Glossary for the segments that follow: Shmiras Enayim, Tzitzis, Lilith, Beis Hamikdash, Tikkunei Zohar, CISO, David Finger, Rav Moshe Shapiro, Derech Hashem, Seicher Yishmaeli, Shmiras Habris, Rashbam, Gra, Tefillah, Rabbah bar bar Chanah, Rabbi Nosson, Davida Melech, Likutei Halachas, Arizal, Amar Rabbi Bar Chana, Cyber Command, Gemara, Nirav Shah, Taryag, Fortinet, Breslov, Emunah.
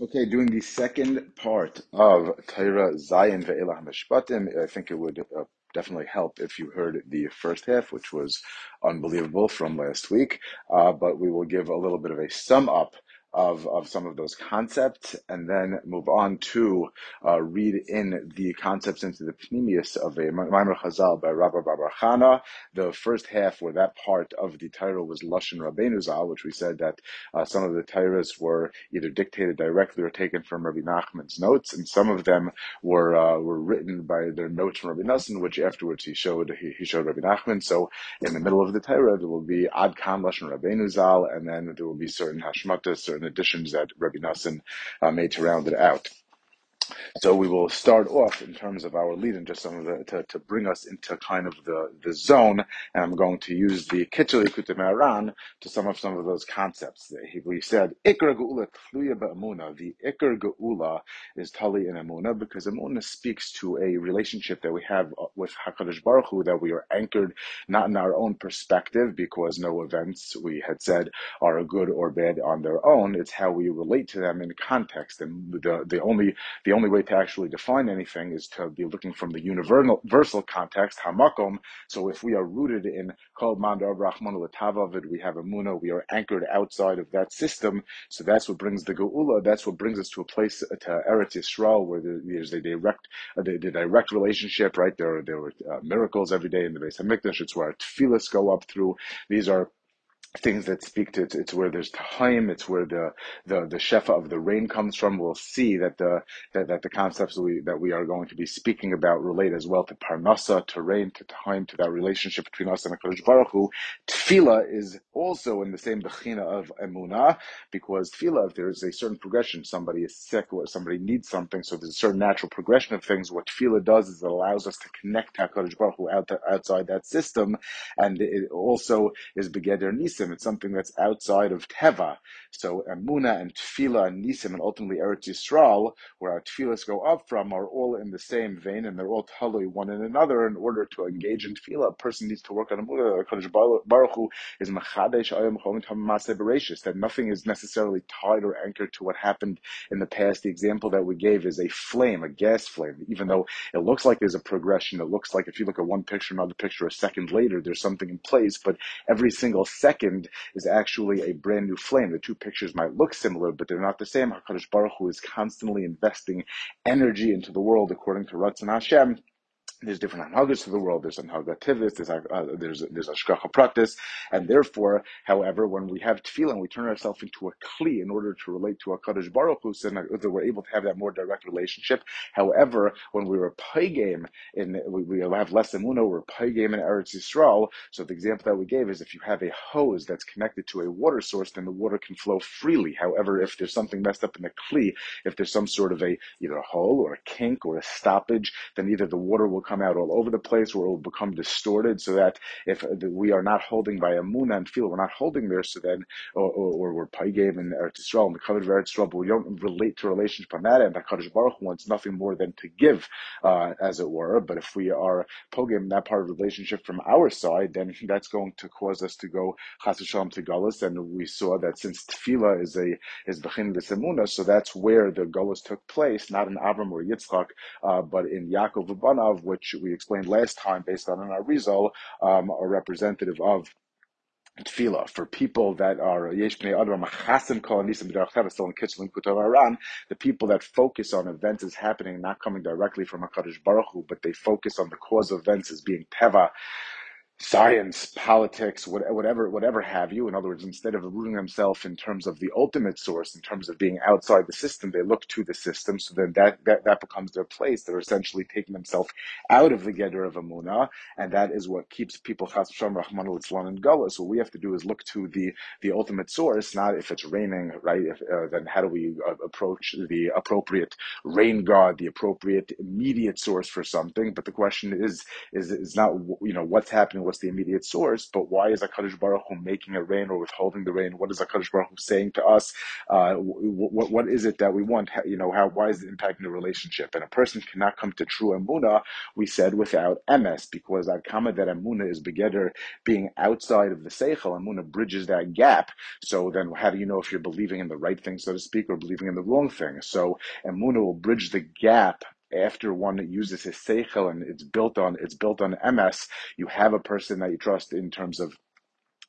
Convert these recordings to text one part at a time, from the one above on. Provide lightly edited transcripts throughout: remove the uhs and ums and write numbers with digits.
Okay, doing the second part of Torah 7 V'Eleh HaMishpatim, I think it would definitely help if you heard the first half, which was unbelievable from last week, but we will give a little bit of a sum up of some of those concepts and then move on to read in the concepts into the pnimius of a Maimer Chazal by Rabbah bar bar Chanah. The first half, where that part of the Torah was Lashon Rabbeinu Zal, which we said that some of the Torahs were either dictated directly or taken from Rabbi Nachman's notes, and some of them were written by their notes from Rabbi Nosson, which afterwards he showed Rabbi Nachman. So in the middle of the Torah there will be Ad Kan Lashon Rabbeinu Zal, and then there will be certain hashmatas, certain additions that Rabbi Nosson made to round it out. So we will start off in terms of our lead and just some of the, to bring us into kind of the zone, and I'm going to use the Kittel Likutei Maran to sum up some of those concepts. We said, Ikar Geula Tluya Ba'amuna. The Ikar Geula is Tali in Amuna, because Amuna speaks to a relationship that we have with HaKadosh Baruch Hu, that we are anchored not in our own perspective, because no events, we had said, are good or bad on their own. It's how we relate to them in context, and the only way to actually define anything is to be looking from the universal context, hamakom. So if we are rooted in kol man d'orav rachmanu l'tavavid, we have amuna, we are anchored outside of that system. So that's what brings the geula. That's what brings us to a place, to Eretz Yisrael, where there's the direct relationship. Right there were miracles every day in the Beis Hamikdash. It's where our tefillas go up through. These are things that speak to it. It's where there's time. It's where the shefa of the rain comes from. We'll see that the concepts that we are going to be speaking about relate as well to parnasa, to rain, to time, to that relationship between us and HaKadosh Baruch Hu. Tefillah is also in the same bechina of emunah, because tefillah, if there is a certain progression, somebody is sick or somebody needs something, so there's a certain natural progression of things. What tefillah does is it allows us to connect to HaKadosh Baruch Hu outside that system, and it also is begeder nisa. It's something that's outside of Teva. So Emunah and Tefillah and Nisim and ultimately Eretz Yisrael, where our Tefillahs go up from, are all in the same vein, and they're all tali one in another. In order to engage in Tefillah, a person needs to work on Emunah. HaKadosh Baruch Hu is Mechadesh Ayom Chom Ma'aseh Bereishis, that nothing is necessarily tied or anchored to what happened in the past. The example that we gave is a flame, a gas flame. Even though it looks like there's a progression, it looks like if you look at one picture, another picture, a second later, there's something in place, but every single second is actually a brand new flame. The two pictures might look similar, but they're not the same. HaKadosh Baruch Hu is constantly investing energy into the world according to Ratzon Hashem. There's different anhagas to the world. There's anhaga tivis. There's ashkacha pratis, and therefore, however, when we have tefillah and we turn ourselves into a kli in order to relate to HaKadosh Baruch Hu, so that we're able to have that more direct relationship. However, when we were paygame, we have less emunah. We're paygame in Eretz Yisrael. So the example that we gave is if you have a hose that's connected to a water source, then the water can flow freely. However, if there's something messed up in the kli, if there's some sort of either a hole or a kink or a stoppage, then either the water will come out all over the place, or it will become distorted, so that if we are not holding by Amunah and Tefillah, we're not holding there, so then, or we're Paigim and Eretz Yisrael, and the covered of Eretz Yisrael, but we don't relate to relationship on that end. HaKadosh Baruch Hu wants nothing more than to give, as it were, but if we are Pogim, that part of the relationship from our side, then that's going to cause us to go Chas V'Shalom to Galus, and we saw that since Tefillah is Bechin V'Semunah, so that's where the Galus took place, not in Avram or Yitzchak, but in Yaakov V'Banav, which we explained last time based on an Arizal, are representative of Tefillah. For people that are Yesh Bnei Adam Machasim Kol Nisim B'Derech Teva, still in Kitzel Likutei Maran, the people that focus on events as happening, not coming directly from HaKadosh Baruch Hu, but they focus on the cause of events as being Teva, science, politics, whatever have you. In other words, instead of rooting themselves in terms of the ultimate source, in terms of being outside the system, they look to the system. So then that becomes their place. They're essentially taking themselves out of the Gedder of Amunah, and that is what keeps people Chas V'Shalom Rachmana Litzlan and Golas. So what we have to do is look to the ultimate source, not if it's raining, right? Then how do we approach the appropriate rain god, the appropriate immediate source for something? But the question is not, what's happening what's the immediate source, but why is HaKadosh Baruch Hu making it rain or withholding the rain? What is HaKadosh Baruch Hu saying to us? What is it that we want? Why is it impacting the relationship? And a person cannot come to true emunah, we said, without emes, because I'd comment that emunah is begeder being outside of the seichel. Emunah bridges that gap. So then how do you know if you're believing in the right thing, so to speak, or believing in the wrong thing? So emunah will bridge the gap after one uses his seichel, and it's built on emes. You have a person that you trust in terms of,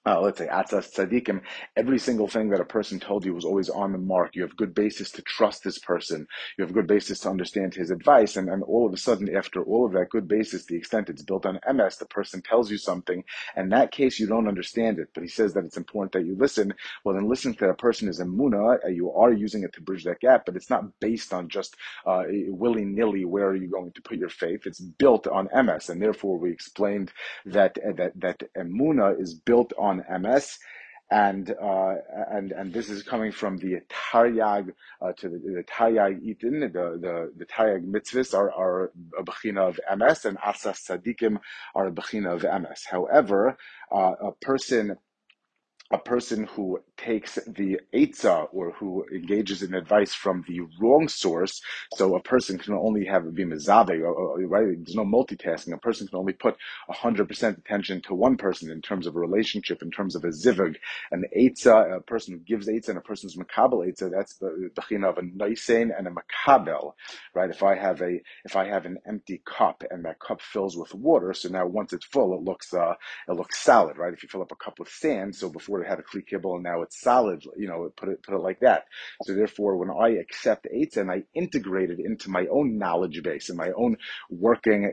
let's say, atzas tzadikim. Every single thing that a person told you was always on the mark. You have good basis to trust this person. You have good basis to understand his advice. And all of a sudden, after all of that good basis, the extent it's built on MS, the person tells you something. In that case, you don't understand it, but he says that it's important that you listen. Well, then listening to that person is emunah. You are using it to bridge that gap, but it's not based on just willy-nilly, where are you going to put your faith? It's built on MS. And therefore, we explained that emunah is built on MS, and this is coming from the Taryag to the Taryag Itin, the Taryag mitzvahs are a bechina of MS, and Asas Sadikim are a bechina of MS. However, a person who takes the Eitzah or who engages in advice from the wrong source, so a person can only have a bimazave, right? There's no multitasking. A person can only put 100% attention to one person in terms of a relationship, in terms of a zivug. An Eitzah, a person who gives Eitzah and a person who's makabel Eitzah, that's the bechina of a noisein and a makabel, right? If I have an empty cup and that cup fills with water, so now once it's full, it looks solid, right? If you fill up a cup with sand, so before it had a kli kibble and now it's solid, put it like that. So therefore, when I accept Eitzah and I integrate it into my own knowledge base and my own working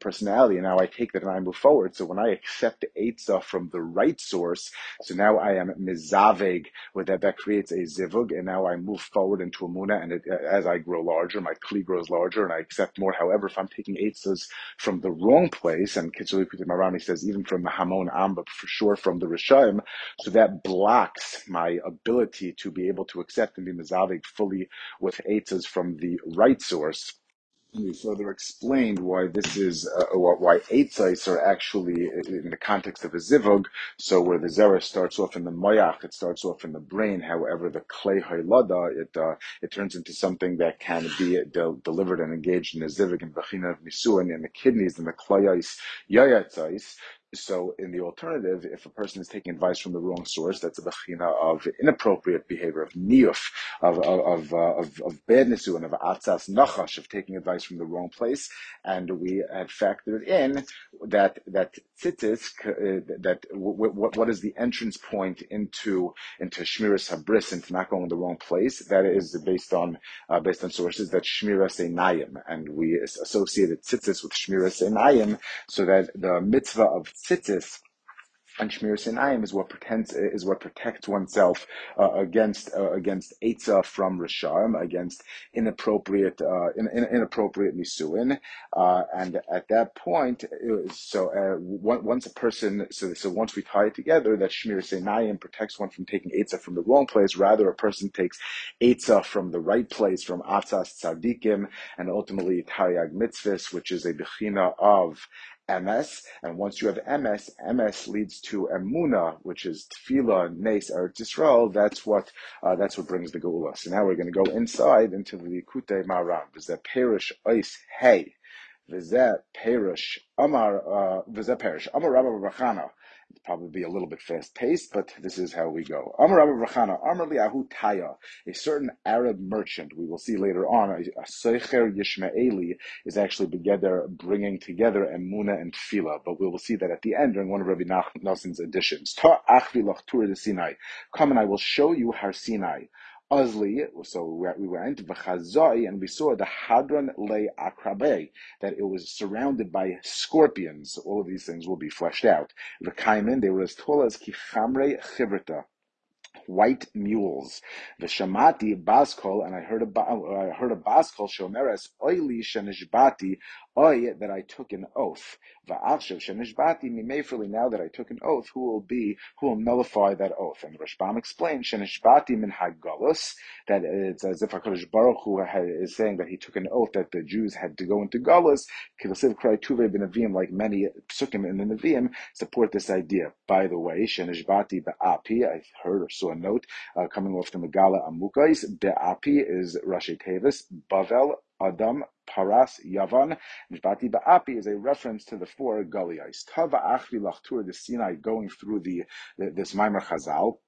personality, and now I take that and I move forward. So when I accept Eitzah from the right source, so now I am mizaveg with that creates a zivug, and now I move forward into emunah, and as I grow larger, my kli grows larger and I accept more. However, if I'm taking Eitzahs from the wrong place, and Likutei Maram says even from Hamon Am, but for sure from the Rishayim, so that blocks my ability to be able to accept and be mezavig fully with Eitzahs from the right source. And we further explained why this is, why Eitzahs are actually in the context of a zivug. So where the zera starts off in the mayach, it starts off in the brain. However, the klei haylada, it turns into something that can be delivered and engaged in a zivug and vachina of nisuin in the kidneys and the kleyais yayatzais. So in the alternative, if a person is taking advice from the wrong source, that's a bechina of inappropriate behavior, of niyuf, of badness, and of atzas nachash, of taking advice from the wrong place. And we had factored in that tzitzis, that what is the entrance point into Shmiras Habris, into not going in the wrong place? That is based on sources that Shmiras Enayim, and we associated tzitzis with Shmiras Enayim, so that the mitzvah of tzitzis and Shmiras Enayim is what protects oneself against Eitzah from Rishayim, against inappropriate nisuin, and at that point, once we tie it together, that Shmiras Enayim protects one from taking Eitzah from the wrong place. Rather, a person takes Eitzah from the right place, from Atzas Tzadikim, and ultimately Taryag Mitzvahs, which is a bechina of MS, and once you have MS leads to Emunah, which is Tefillah, Nes, Eretz Yisrael. That's what brings the Geula. So now we're going to go inside into the Likutei Maram. There's that Perish Ois Hey. There's that Perish Amar. There's that Perish Amar Rabbi Bar Bar Chanah. It'd probably be a little bit fast paced, but this is how we go. Amar Rabbi Bar Chana, Amar li Ahu Taya, a certain Arab merchant. We will see later on, a Seicher Yishmaeli is actually bringing together Emunah and Tefillah, but we will see that at the end during one of Rabbi Nosson's editions. Come and I will show you Har Sinai. Azli, so we went, v'chazai, and we saw the hadron le akrabe, that it was surrounded by scorpions. All of these things will be fleshed out. V'kaimin, they were as tall as kichamre chivrita. white mules. V'shamati baskol, and I heard a baskol shomeres oili shenishbati, oy, that I took an oath. Va'achshav shenishbati mimefrili, now that I took an oath, who will nullify that oath? And Rashbam explained shenishbati min hagalus, that it's as if Hakadosh Baruch Hu is saying that he took an oath that the Jews had to go into galus. K'vasiv kray tuve b'navim, like many psukim in the Neviim support this idea. By the way, shenishbati ba'api, I heard or saw a note coming off the Megala Amukais. Be'api is Rashi Tevis, Bavel, Adam, Paras, Yavan. Nishbati Ba'api is a reference to the four Galiais. Tava Achvi Lachtur, the Sinai, going through this Maimer Chazal.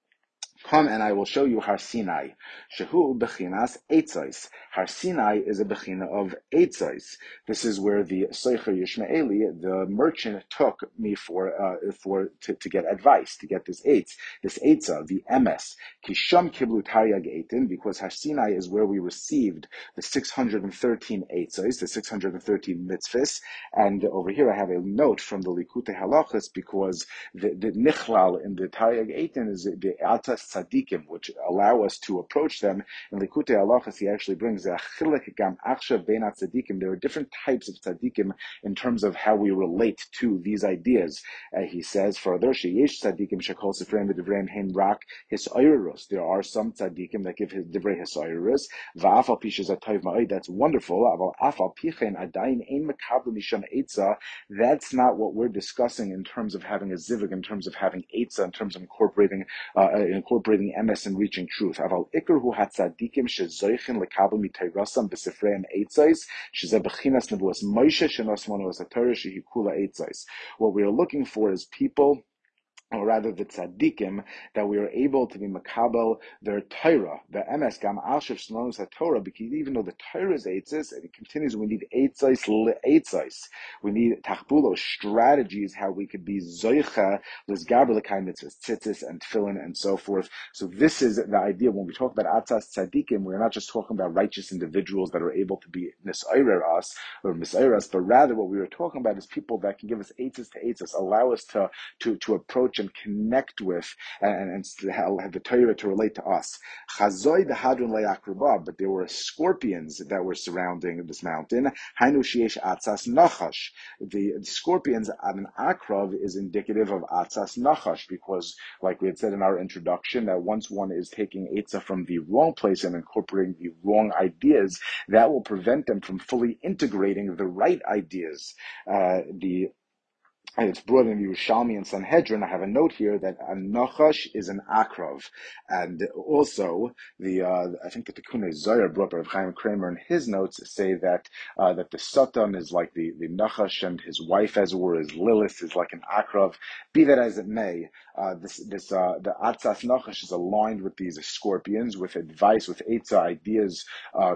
Come and I will show you Har Sinai. Shehu bechinas eitzos. Har Sinai is a bechina of eitzos. This is where the Seicher Yishmaeli, the merchant, took me to get advice, to get this eitza, the MS. Kisham kiblu Taryag eitin, because Har Sinai is where we received the 613 eitzos, the 613 mitzvahs. And over here I have a note from the Likutei Halachas, because the nichlal in the Taryag eitin is the atas tzadikim, which allow us to approach them. In Likutei Halachas, he actually brings a chilek gam achshav bein tzadikim. There are different types of tzadikim in terms of how we relate to these ideas. He says, further, sheyesh tzadikim shekol sifreim v'divreim hein rak hisoyrus. There are some tzadikim that give his divrei hisoyrus. Va'afal pishes atayv ma'od. That's wonderful. Aval afal pichen adayin ein mekabel misham eitza. That's not what we're discussing in terms of having a zivug, in terms of having eitza, in terms of incorporating MS and reaching truth. Aval ikr hu hatzadikim shezoichin lekabel mitayrasam b'sifreim eitzos shezeh bechinas nevuas Moshe shenosmanu as haTorah shehikula eitzos. What we are looking for is people, or rather the tzaddikim, that we are able to be makabel their Torah, the MS gam alshev shlonus haTorah, because even though the Torah is eitzos, and it continues, we need eitzos leeitzos. We need tachbulos, strategies, how we could be zoicha lezgaber l'kayim mitzvahs, tzitzis and tefillin and so forth. So this is the idea when we talk about atzas tzaddikim. We're not just talking about righteous individuals that are able to be misairas, but rather what we were talking about is people that can give us eitzos to eitzos, allow us to approach and connect with and have the Torah to relate to us. But there were scorpions that were surrounding this mountain. The scorpions on an akrav is indicative of atzas nachash, because like we had said in our introduction, that once one is taking eitzah from the wrong place and incorporating the wrong ideas, that will prevent them from fully integrating the right ideas. And it's brought in Yerushalmi and Sanhedrin. I have a note here that a nachash is an akrav. And also, I think the Tikkunei Zohar brought by Rav Chaim Kramer in his notes say that the satan is like the nachash, and his wife, as it were, is Lilith, is like an akrav. Be that as it may, the atzas nachash is aligned with these scorpions, with advice, with eitzah, ideas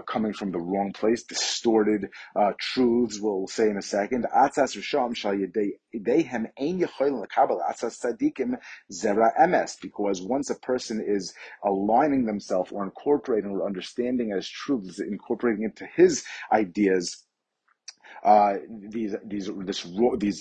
coming from the wrong place, distorted truths, we'll say in a second. Atzas risham shal yedei Dehem ein yechoil lekabel atzas tzadikim zera emes, because once a person is aligning themselves or incorporating or understanding as truths, incorporating into his ideas these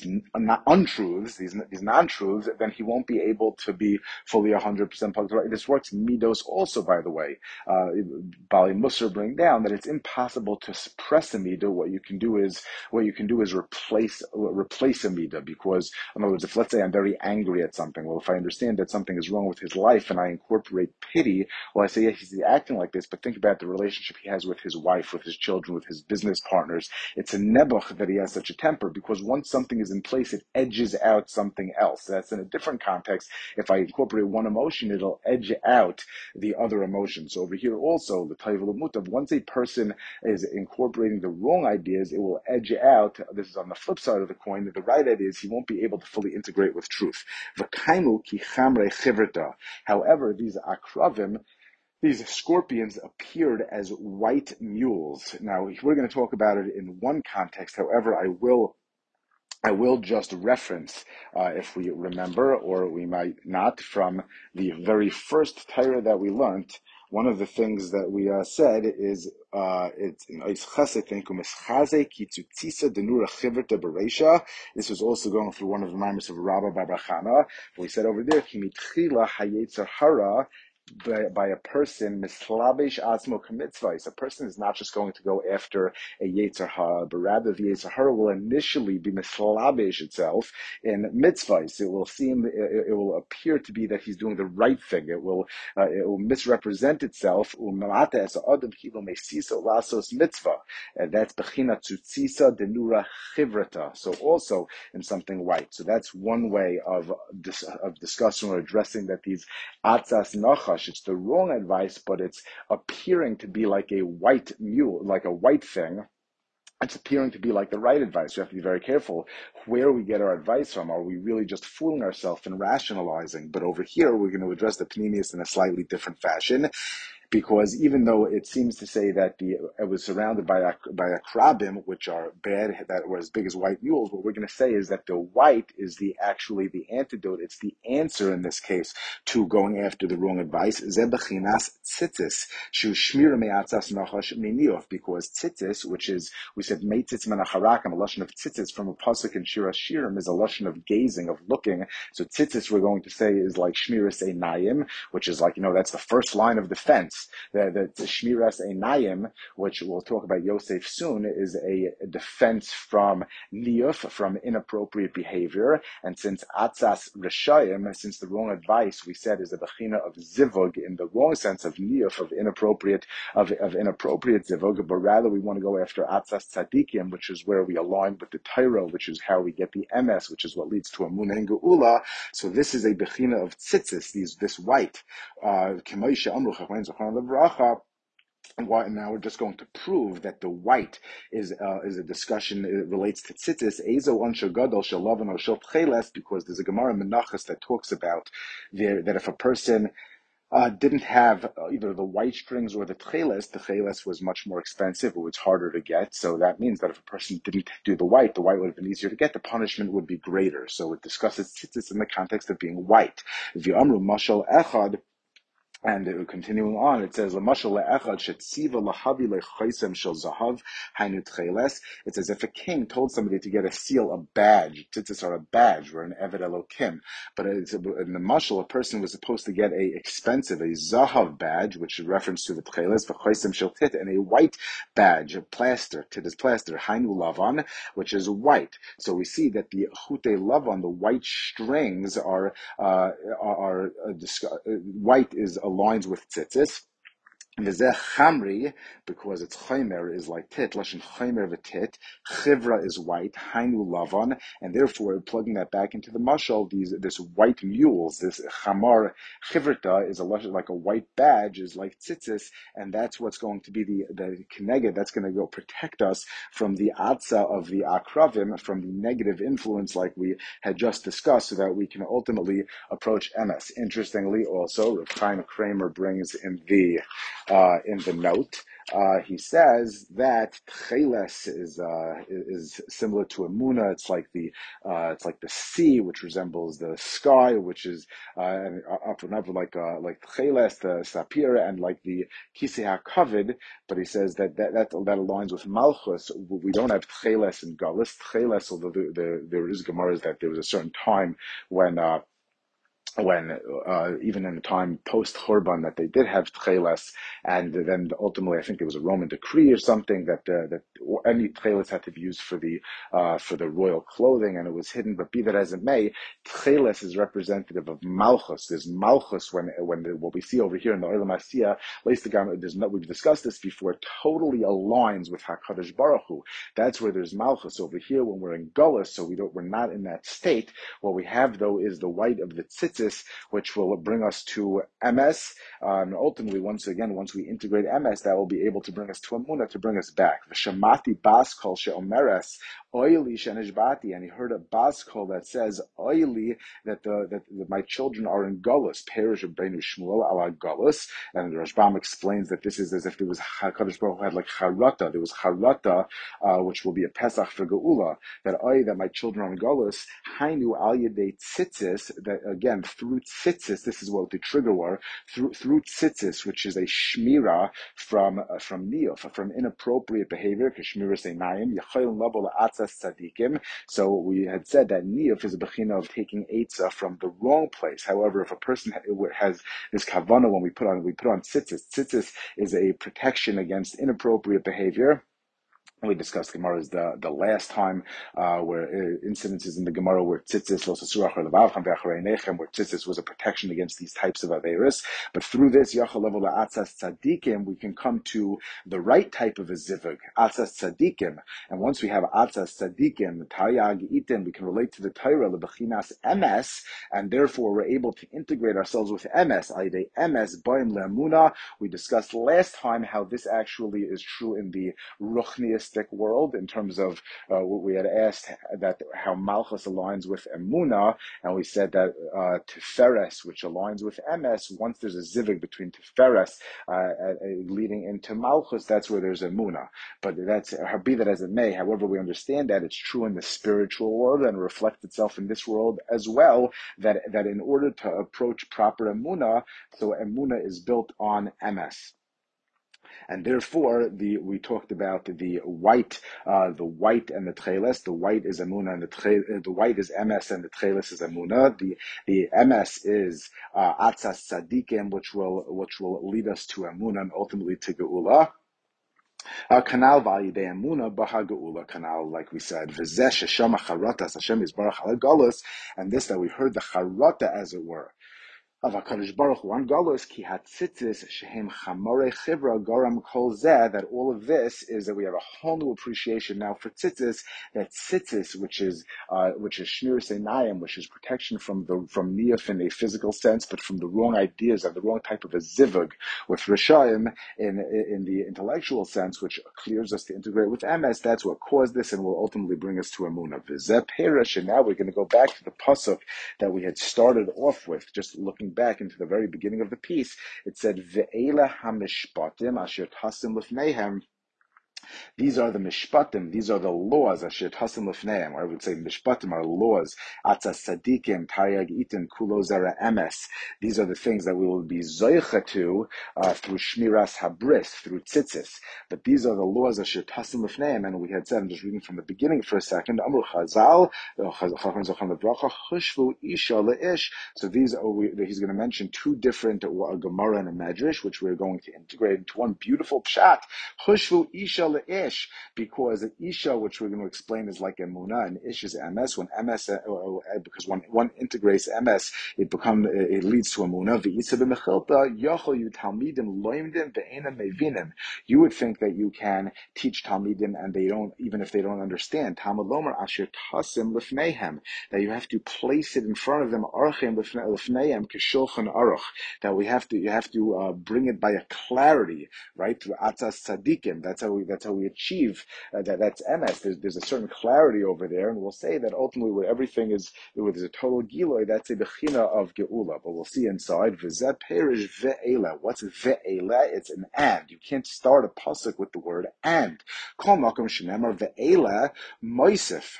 non-truths, then he won't be able to be fully 100% positive. This works midos also, by the way. Bali Musar bring down that it's impossible to suppress a midah. What you can do is replace a midah, because in other words, if let's say I'm very angry at something, well, if I understand that something is wrong with his life and I incorporate pity, well, I say, yeah, he's acting like this, but think about the relationship he has with his wife, with his children, with his business partners. It's a that he has such a temper, because once something is in place, it edges out something else. That's in a different context. If I incorporate one emotion, it'll edge out the other emotions. So over here also, the Taivel Mutav, once a person is incorporating the wrong ideas, it will edge out, this is on the flip side of the coin, the right ideas, he won't be able to fully integrate with truth. However, these akravim, these scorpions, appeared as white mules. Now, we're going to talk about it in one context. However, I will just reference, if we remember, or we might not, from the very first Torah that we learned. One of the things that we said is, it's in Ois Chesed, Tenkum Eschaze, Kitzutzisa, Denura Chivrta Bereisha. This was also going through one of the memories of Rabbah bar bar Chanah. We said over there, Kimitchila Hayetzer Hara, by a person, mislabish asmo k'mitzvahs. A person is not just going to go after a yetzer hara, but rather the yetzer hara will initially be mislabish itself in mitzvahs. It will seem, it will appear to be that he's doing the right thing. It will misrepresent itself. Umata as adam kilo meisisa lasos mitzvah, and that's bechina tzutzisa denura chivrata. So also in something white. So that's one way of discussing or addressing that these atzas nachash. It's the wrong advice, but it's appearing to be like a white mule, like a white thing. It's appearing to be like the right advice. We have to be very careful where we get our advice from. Are we really just fooling ourselves and rationalizing? But over here, we're going to address the panemius in a slightly different fashion. Because even though it seems to say that it was surrounded by a krabim, which are bad, that were as big as white mules, what we're going to say is that the white is actually the antidote. It's the answer in this case to going after the wrong advice. Zebechinas tzitzis, shu shmira me'atzas nachash miniof, because tzitzis, which is, we said, meitzitz menacharakim, a lashon of tzitzis from a pasuk in Shira Shirim, is a lashon of gazing, of looking. So tzitzis, we're going to say, is like Shmiras Enayim, which is like, that's the first line of defense. The Shmiras Enayim, which we'll talk about Yosef soon, is a defense from Niyuf, from inappropriate behavior. And since Atzas Rishayim, since the wrong advice, we said, is a bechina of Zivug in the wrong sense of Niyuf, of inappropriate Zivug, but rather we want to go after Atzas Tzadikim, which is where we align with the Torah, which is how we get the MS, which is what leads to Amun and Geula. So this is a bechina of Tzitzis, this white. And now we're just going to prove that the white is a discussion, it relates to tzitzis, ezo ansho gadol shel lavan o shel pcheles, because there's a Gemara in Menachas that talks about that if a person didn't have either the white strings or the cheles was much more expensive, it was harder to get, so that means that if a person didn't do the white would have been easier to get, the punishment would be greater. So it discusses tzitzis in the context of being white. V'amru mashal echad. And continuing on, it says, it's as if a king told somebody to get a seal, a badge. Tzitzis are a badge, we're an Eved Elokim. But in the mashal, a person was supposed to get a expensive, a zahav badge, which is reference to the tcheles, and a white badge, a plaster, tzitzis plaster, hainu lavan, which is white. So we see that the chutei lavan, the white strings, white is aligns with tzitzis. V'zeh chamri, because it's chaymer, is like tit, lashon chaymer v'tit, chivra is white, hainu lavan, and therefore we're plugging that back into the mashal, this white mules, this chamar chivrita is like a white badge, is like tzitzis, and that's what's going to be the keneged, that's going to go protect us from the atza of the akravim, from the negative influence like we had just discussed, so that we can ultimately approach MS. Interestingly also, Rav Chaim Kramer brings in the note, he says that tcheles is similar to Amuna. It's like the sea, which resembles the sky, which is up and up like tcheles, the sapira, and like the kisei hakavod. But he says that aligns with malchus. We don't have tcheles in galus. Tcheles, although there is gemaras that there was a certain time when even in the time post Horban that they did have tcheles, and then ultimately I think it was a Roman decree or something that any tcheles had to be used for the royal clothing, and it was hidden. But be that as it may, tcheles is representative of malchus. There's malchus when what we see over here in the Olam Asiya, we've discussed this before, totally aligns with Hakadosh Baruch Hu. That's where there's malchus. Over here when we're in Golus, so we're not in that state. What we have though is the white of the tzitzit, which will bring us to MS, and ultimately, once we integrate MS, that will be able to bring us to Amunah, to bring us back. V'shamati bas kol she'omeres oili she'nishbati, and he heard a bas kol that says oili that my children are in Golus, perish of Beinu Shmuel ala Golus, and the Rashbam explains that this is as if there was Hakadosh Baruch Hu had like harata. There was harata, which will be a Pesach for Geula. That my children are in Golus. Hainu al yedei tzitzis. That again, through tzitzis, this is what the trigger were, through tzitzis, which is a shmira from niyuf, from inappropriate behavior, because shmira is a nayim, yachayim labo la'atz Matzas Tzadikim. So we had said that Niyuf is a bechina of taking Eitzah from the wrong place. However, if a person has this kavanah, when we put on tzitzis, tzitzis is a protection against inappropriate behavior. We discussed Gemara's the last time, where incidences in the Gemara where tzitzis lo sasurach le'vavchem ve'acharei nechem, where tzitzis was a protection against these types of averis. But through this yachal level atzas tzadikim, we can come to the right type of a zivug, atzas tzadikim. And once we have atzas tzadikim, taryag itin, we can relate to the Torah lebechinas ms, and therefore we're able to integrate ourselves with ms. Aidei ms b'im le'amuna. We discussed last time how this actually is true in the ruchnius world, in terms of what we had asked, that how Malchus aligns with Emunah, and we said that Tiferes, which aligns with MS, once there's a zivig between Tiferes leading into Malchus, that's where there's Emunah. But that's, be that as it may, however we understand that, it's true in the spiritual world and reflects itself in this world as well, that in order to approach proper Emunah, so Emunah is built on MS. And therefore, we talked about the white and the treles. The white is Emunah, and the white is MS, and the treles is Emunah. The MS is Atzas Tzadikim, which will lead us to Emunah and ultimately to Geula. Kanal va'yidei emuna b'ha geula kanal, like we said, v'zeh shesham hacharatas Hashem yisbarach al galus, and this that we heard the charata, as it were, of Hakadosh Baruch Hu on Galus, ki hatzitzis shehem chamorei chivra garam kol zeh. That all of this is that we have a whole new appreciation now for tzitzis. That tzitzis, which is Shmiras Enayim, which is protection from niyuf in a physical sense, but from the wrong ideas and the wrong type of a zivug with Rishayim in the intellectual sense, which clears us to integrate with MS. That's what caused this, and will ultimately bring us to Emunah. V'zeh perush. And now we're going to go back to the pasuk that we had started off with, just looking back into the very beginning of the piece. It said, V'eleh HaMishpatim asher tasim lifneihem. These are the mishpatim, these are the laws, asher tasim lifneihem, or I would say mishpatim are laws, atzas tzadikim, taryag itin, kulo zera emes. These are the things that we will be zoicha to through shmiras habris, through tzitzis. But these are the laws, asher tasim lifneihem, and we had said, I'm just reading from the beginning for a second, amru chazal, chacham zocham lebracha, chushvu isha leish. So these are, he's going to mention two different, a Gemara and a Medrash, which we're going to integrate into one beautiful pshat, chushvu isha ish, because an isha, which we're going to explain, is like emunah, and ish is ms. When ms, because one integrates ms, it leads to emunah. You would think that you can teach talmidim, and they don't, even if they don't understand. Talmud lomer asher tasim lifneihem, that you have to place it in front of them. Archim lifneihem kishulchan aruch, that you have to bring it by a clarity, right? Through atzas tzadikim. That's how we achieve that. That's MS. There's a certain clarity over there, and we'll say that ultimately where everything is, where there's a total giloy, that's a bechina of geula. But we'll see inside. V'zeh perish ve'ela. What's ve'ela? It's an and. You can't start a pasuk with the word and. Kol makom shenemar ve'ela moisef.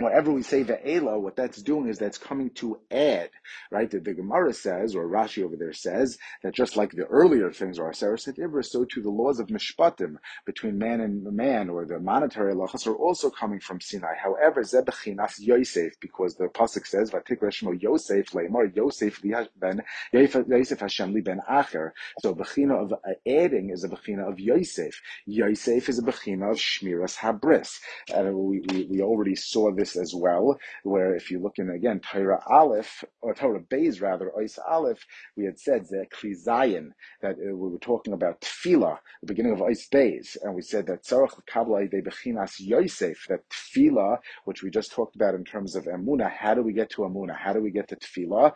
Whenever we say ve'ela, what that's doing is that's coming to add, right? The Gemara says, or Rashi over there says, that just like the earlier things are Sarasat Ibra, so too the laws of Mishpatim between man and man, or the monetary halachas, are also coming from Sinai. However, ze bechinas Yosef, because the pasuk says, V'tikra shmo Yosef le'emar Yosef li ben Yosef Hashem li ben Acher. So bechina of adding is a bechina of Yosef. Yosef is a bechina of Shmiras Habris, and we already saw this as well, where if you look in again Torah Aleph, or Torah Beis rather, Ois Aleph, we had said that Klizayin, that we were talking about Tefillah, the beginning of Ois Beis, and we said that Tzarech Kabla de Bechinas Yosef, that Tefillah, which we just talked about in terms of Emunah, how do we get to Emunah? How do we get to Tefillah?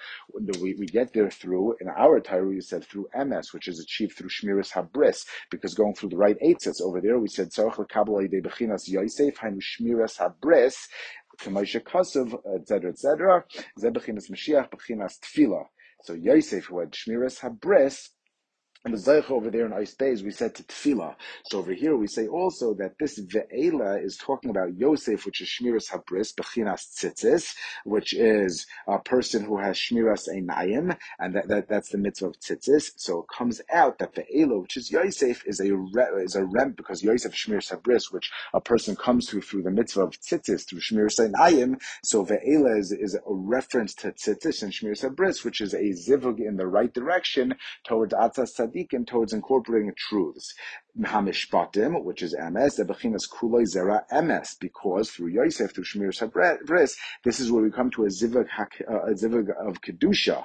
We get there through, in our Torah we said through MS, which is achieved through Shmiras Habris, because going through the right eitzes over there, we said Tzarech Kabla de Bechinas Yosef, Hainu Shmiras Habris, K'moshe Kasav, etc., etc. Ze bechinas Mashiach, bechinas Tefillah. So Yosef, who had Shmiras Habris, And the Zeicha over there in Ice Days, we said to Tefillah. So over here, we say also that this Ve'ela is talking about Yosef, which is Shmiras Habris, Bechinas Tzitzis, which is a person who has Shmiras Enayim, and that's the mitzvah of Tzitzis. So it comes out that Ve'ela, which is Yosef, is a remp, because Yosef Shmiras Habris, which a person comes through the mitzvah of Tzitzis, through Shmiras Enayim. So Ve'ela is a reference to Tzitzis and Shmiras Habris, which is a zivug in the right direction towards Atzas Tzad, and towards incorporating truths. HaMishpatim, which is MS, because through Yosef, through Shmiras Habris, this is where we come to a zivug of Kedusha,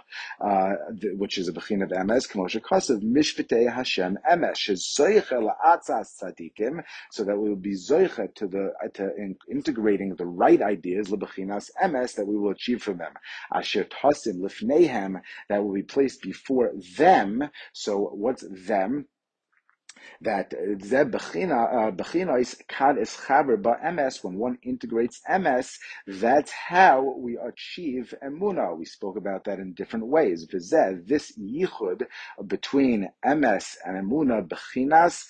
which is a Bechin of MS, K'moshe Kasav, Mishpitei Hashem MS, Shezoichel Atzas Tzadikim, so that we will be Zoicha to integrating the right ideas, Lebechinas MS, that we will achieve from them. Asher Tasim Lifneihem, that will be placed before them. So what's them? That when one integrates MS, that's how we achieve Emunah. We spoke about that in different ways. This yichud between MS and Emunah, Bechinas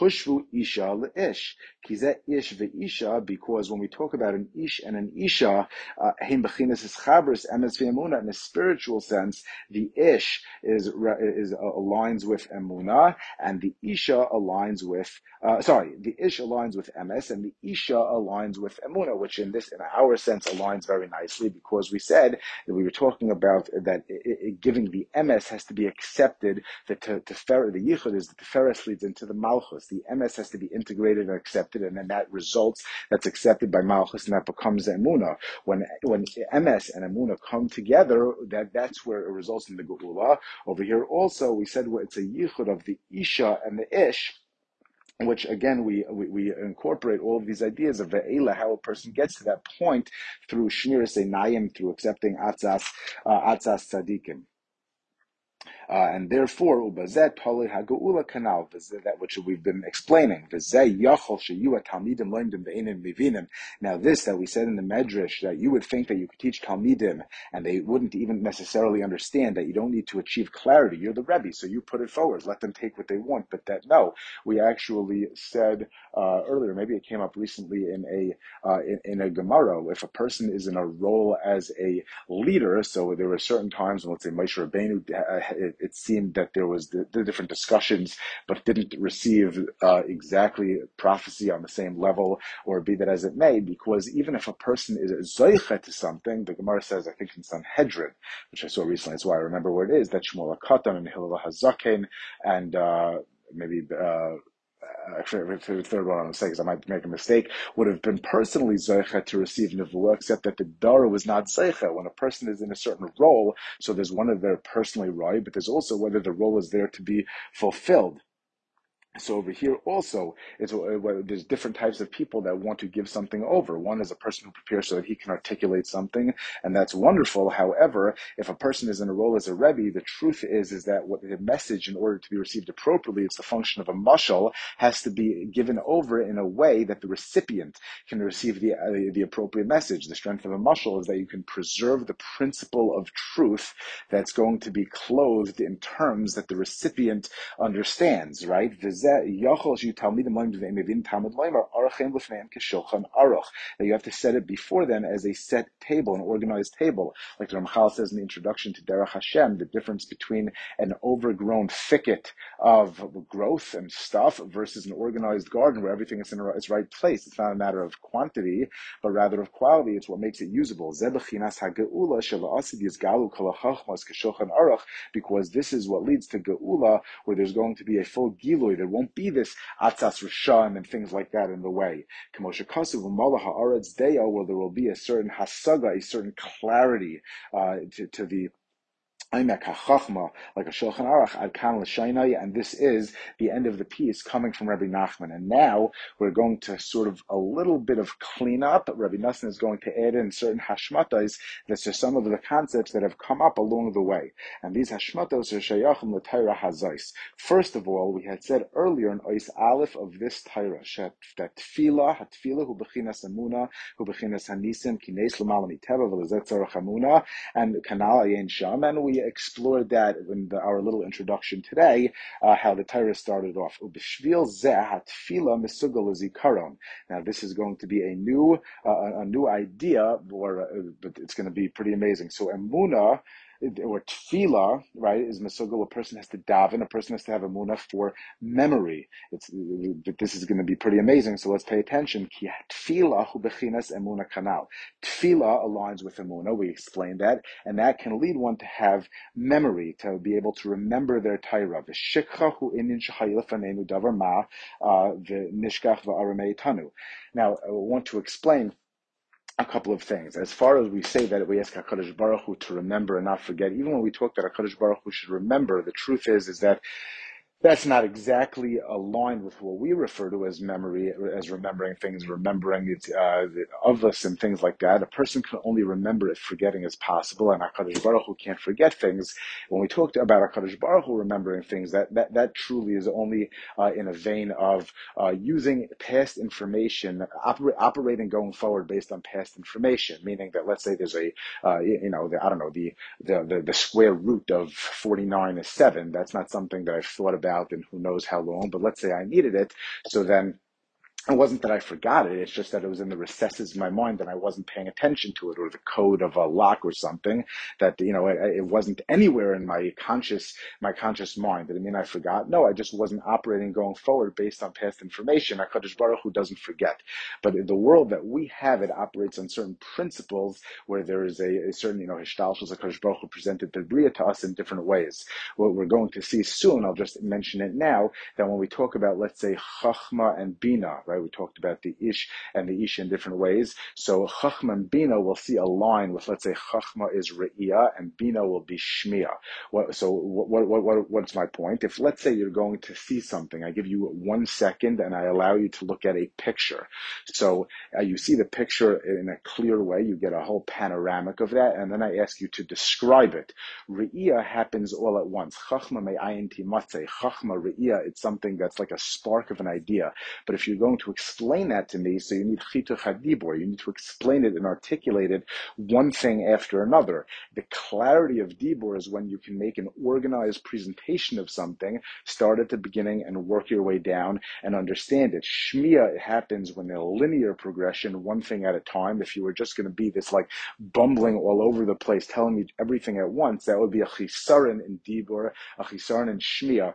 Chushvu Isha L'Ish. Kizeh Ish V'Isha, because when we talk about an Ish and an Isha, Heim Bechinas is Chabris, MS V'Emunah, in a spiritual sense, the Ish aligns with Emunah, and the Isha aligns with the Ish aligns with MS, and the Isha aligns with Emunah, which in our sense aligns very nicely, because we said that we were talking about that giving the MS has to be accepted. The Yichud is that the Teferes leads into the Malchus. The MS has to be integrated and accepted, and then that results, that's accepted by Malchus, and that becomes Emunah. When MS and Emunah come together, that's where it results in the Geula. Over here also we said it's a Yichud of the Isha and the Ish, which again we incorporate all of these ideas of Ve'ela, how a person gets to that point through Shmiras Enayim, through accepting Atzas Tzadikim. And therefore, ubazet toli hageula kanal, that which we've been explaining. Now, this that we said in the Medrash, that you would think that you could teach Talmidim and they wouldn't even necessarily understand, that you don't need to achieve clarity. You're the Rebbe, so you put it forward. Let them take what they want. But that no, we actually said earlier. Maybe it came up recently in a Gemara. If a person is in a role as a leader, so there were certain times when, let's say, Moshe Rabbeinu. It seemed that there was the different discussions, but didn't receive exactly prophecy on the same level, or be that as it may, because even if a person is zoicha to something, the Gemara says, I think in Sanhedrin, which I saw recently, that's why I remember where it is, that Shmuel HaKatan and Hillel HaZaken, and for the third one I'm going to say, because I might make a mistake, would have been personally Zeicha to receive Nevuah, except that the Dara was not Zeicha. When a person is in a certain role, so there's one of their personally Roi, but there's also whether the role is there to be fulfilled. So over here also, there's different types of people that want to give something over. One is a person who prepares so that he can articulate something, and that's wonderful. However, if a person is in a role as a Rebbe, the truth is that what the message, in order to be received appropriately, it's the function of a mashal, has to be given over in a way that the recipient can receive the appropriate message. The strength of a mashal is that you can preserve the principle of truth that's going to be clothed in terms that the recipient understands, right? That you have to set it before them as a set table, an organized table. Like the Ramchal says in the introduction to Derech Hashem, the difference between an overgrown thicket of growth and stuff versus an organized garden where everything is in its right place. It's not a matter of quantity, but rather of quality. It's what makes it usable. Because this is what leads to Geula, where there's going to be a full Gilui. There won't be this atzas rishon and things like that in the way. K'moshe kasav u'mala ha'aretz deya, where there will be a certain hasaga, a certain clarity to the Aimek HaChachma, like a Shulchan Aruch, Ad Kan L'Shainai, and this is the end of the piece coming from Rabbi Nachman. And now we're going to sort of a little bit of cleanup. Rabbi Nosson is going to add in certain hashmatos. That's just some of the concepts that have come up along the way. And these hashmatos are shayachim l'Torah hazais. First of all, we had said earlier in Ois Aleph of this Torah, that Tefillah, HaTefillah hu b'chinas Emunah, hu b'chinas HaNisim, kines l'malam iteva v'lezet tzarach Emunah, and Kanal Ayin Sham, and we explored that in our little introduction today, how the Torah started off. Now this is going to be a new idea, but it's going to be pretty amazing. So emunah, or tefillah, right, is mesugal. A person has to daven. A person has to have emunah for memory. This is going to be pretty amazing. So let's pay attention. Ki tefillah hu bechinas emunah kanal. Tefillah aligns with emunah. We explained that, and that can lead one to have memory, to be able to remember their Torah. V'shikcha hu inin shahayilafanenu davar ma v'nishkach v'arameitanu. Now I want to explain a couple of things. As far as we say that we ask HaKadosh Baruch Hu to remember and not forget, even when we talk that HaKadosh Baruch Hu should remember, the truth is that that's not exactly aligned with what we refer to as memory, as remembering things, remembering of us and things like that. A person can only remember if forgetting is possible, and HaKadosh Baruch Hu can't forget things. When we talked about HaKadosh Baruch Hu remembering things, that truly is only in a vein of using past information, operating going forward based on past information, meaning that, let's say there's the square root of 49 is 7. That's not something that I've thought about and who knows how long, but let's say I needed it. So then it wasn't that I forgot it, it's just that it was in the recesses of my mind that I wasn't paying attention to it, or the code of a lock or something, that, it wasn't anywhere in my conscious mind. Did it mean I forgot? No, I just wasn't operating going forward based on past information. HaKadosh Baruch Hu doesn't forget. But in the world that we have, it operates on certain principles where there is a certain, Hishtalshus HaKadosh Baruch Hu presented the Bria to us in different ways. What we're going to see soon, I'll just mention it now, that when we talk about, let's say, Chachma and Bina, right? We talked about the Ish and the Isha in different ways. So Chachma and Bina will see a line with, let's say, Chachma is Re'iyah and Bina will be Shmiya. What's my point? If, let's say, you're going to see something, I give you 1 second and I allow you to look at a picture. So you see the picture in a clear way, you get a whole panoramic of that, and then I ask you to describe it. Re'iyah happens all at once. Chachma me'ayin timatzeh. Chachma, Re'iyah, it's something that's like a spark of an idea. But if you're going to explain that to me, so you need chituch hadibur, you need to explain it and articulate it one thing after another. The clarity of dibur is when you can make an organized presentation of something, start at the beginning and work your way down and understand it. Shmiya, it happens when a linear progression, one thing at a time. If you were just going to be this like bumbling all over the place, telling me everything at once, that would be a chisaron in dibur, a chisaron in shmiya.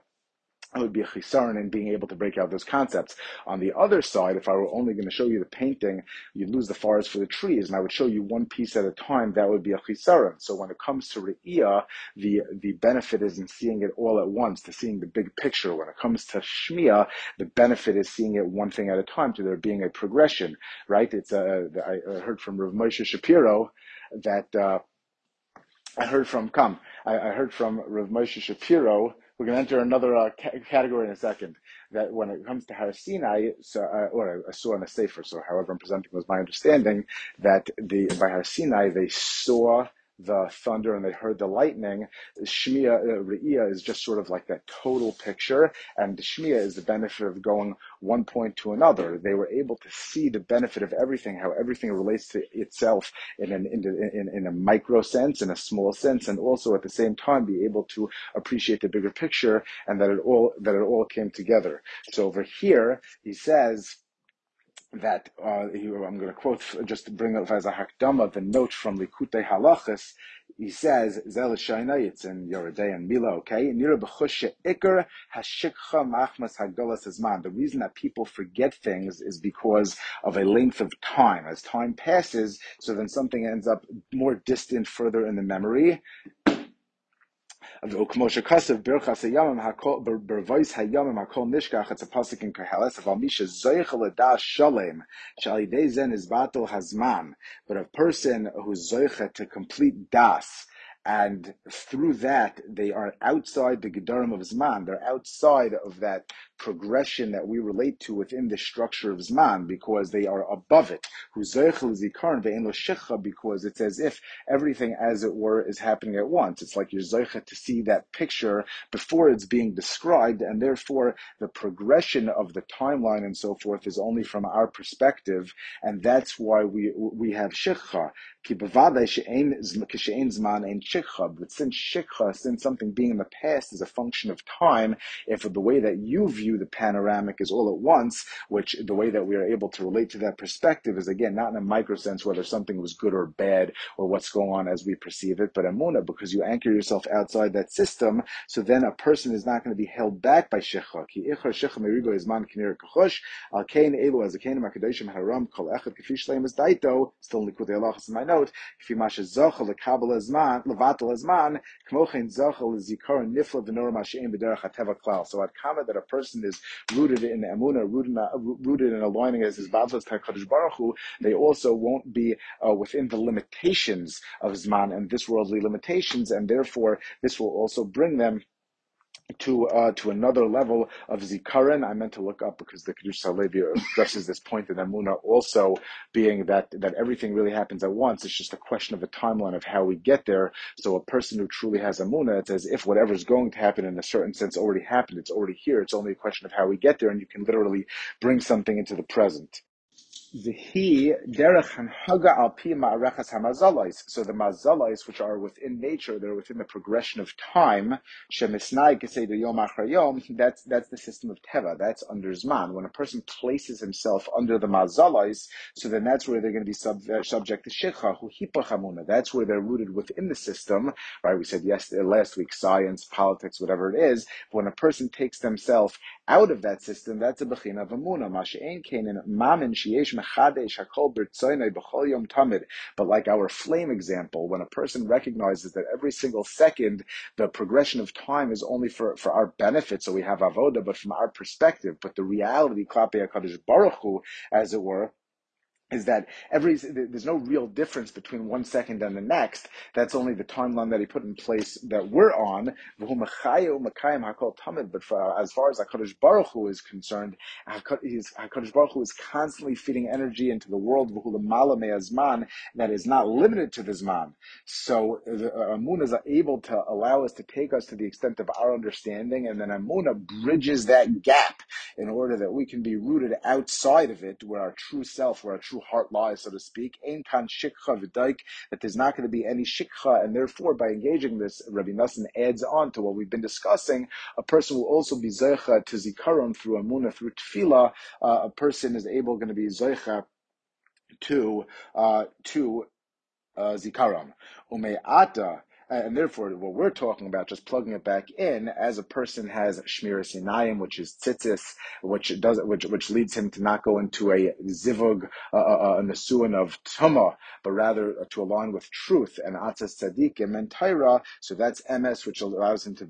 It would be a chisaron in being able to break out those concepts. On the other side, if I were only going to show you the painting, you'd lose the forest for the trees, and I would show you one piece at a time, that would be a chisaron. So when it comes to re'iyah, the benefit is in seeing it all at once, to seeing the big picture. When it comes to shmiya, the benefit is seeing it one thing at a time, to there being a progression, right? I heard from Rav Moshe Shapiro that, I heard from Rav Moshe Shapiro. We're going to enter another category in a second. That when it comes to Har Sinai, I saw in a Sefer, so however I'm presenting was my understanding, that by Har Sinai they saw the thunder and they heard the lightning. Shmiya, Re'iyah is just sort of like that total picture, and Shmiya is the benefit of going one point to another. They were able to see the benefit of everything, how everything relates to itself in a micro sense, in a small sense, and also at the same time be able to appreciate the bigger picture, and that it all came together. So over here he says that I'm going to quote, just to bring up as a hakdama, the note from Likutei Halachas. He says, Zel Shaina, it's in Yoredei and Mila, okay? The reason that people forget things is because of a length of time. As time passes, so then something ends up more distant further in the memory. It's a pasuk in Koheles. But a person who's zoicha to complete das, and through that they are outside the gedarim of zman, they're outside of that progression that we relate to within the structure of Zman, because they are above it. Because it's as if everything, as it were, is happening at once. It's like you're Zeicha to see that picture before it's being described, and therefore the progression of the timeline and so forth is only from our perspective, and that's why we have Shikha. But since something being in the past is a function of time, if the way that you view the panoramic is all at once, which the way that we are able to relate to that perspective is, again, not in a micro sense whether something was good or bad or what's going on as we perceive it, but Amuna, because you anchor yourself outside that system, so then a person is not going to be held back by Shekha. Still in Likutei Halachas in my note, so I'd comment that a person is rooted in Emunah, rooted in aligning as his Bavlas to Hakadosh Baruch Hu, they also won't be within the limitations of Zman and this worldly limitations, and therefore this will also bring them to another level of Zikaron. I meant to look up because the Kedush HaLevi addresses this point in Emunah also, being that everything really happens at once. It's just a question of a timeline of how we get there. So a person who truly has Emunah, it's as if whatever's going to happen in a certain sense already happened. It's already here. It's only a question of how we get there, and you can literally bring something into the present. So the mazalais, which are within nature, they're within the progression of time. That's the system of Teva. That's under Zman. When a person places himself under the mazalais, so then that's where they're going to be subject to Shikha, Hu Hipach Hamuna. That's where they're rooted within the system. Right? We said last week, science, politics, whatever it is. But when a person takes themselves out of that system, that's a Bechina of Amuna. Masha'en Kainin Mamin Shiesh. But like our flame example, when a person recognizes that every single second, the progression of time is only for our benefit, so we have avoda, but from our perspective, but the reality, klapei HaKadosh Baruch Hu, as it were, is that there's no real difference between 1 second and the next. That's only the timeline that he put in place that we're on. But as far as HaKadosh Baruch Hu is concerned, HaKadosh Baruch Hu is constantly feeding energy into the world that is not limited to the Zman. So Amunah is able to allow us to take us to the extent of our understanding, and then Amunah bridges that gap in order that we can be rooted outside of it, where our true self, where our true heart lies, so to speak, that there's not going to be any shikha, and therefore by engaging this, Rabbi Nosson adds on to what we've been discussing, a person will also be zeicha to zikaron through Amunah, through tefillah. A person is going to be zeicha to zikaron. Ume'ata. And therefore, what we're talking about, just plugging it back in, as a person has Shmiras Enayim, which is tzitzis, which leads him to not go into a zivug, a nesuin of tumah, but rather to align with truth, and atzas tzadikim and taira. So that's MS, which allows him to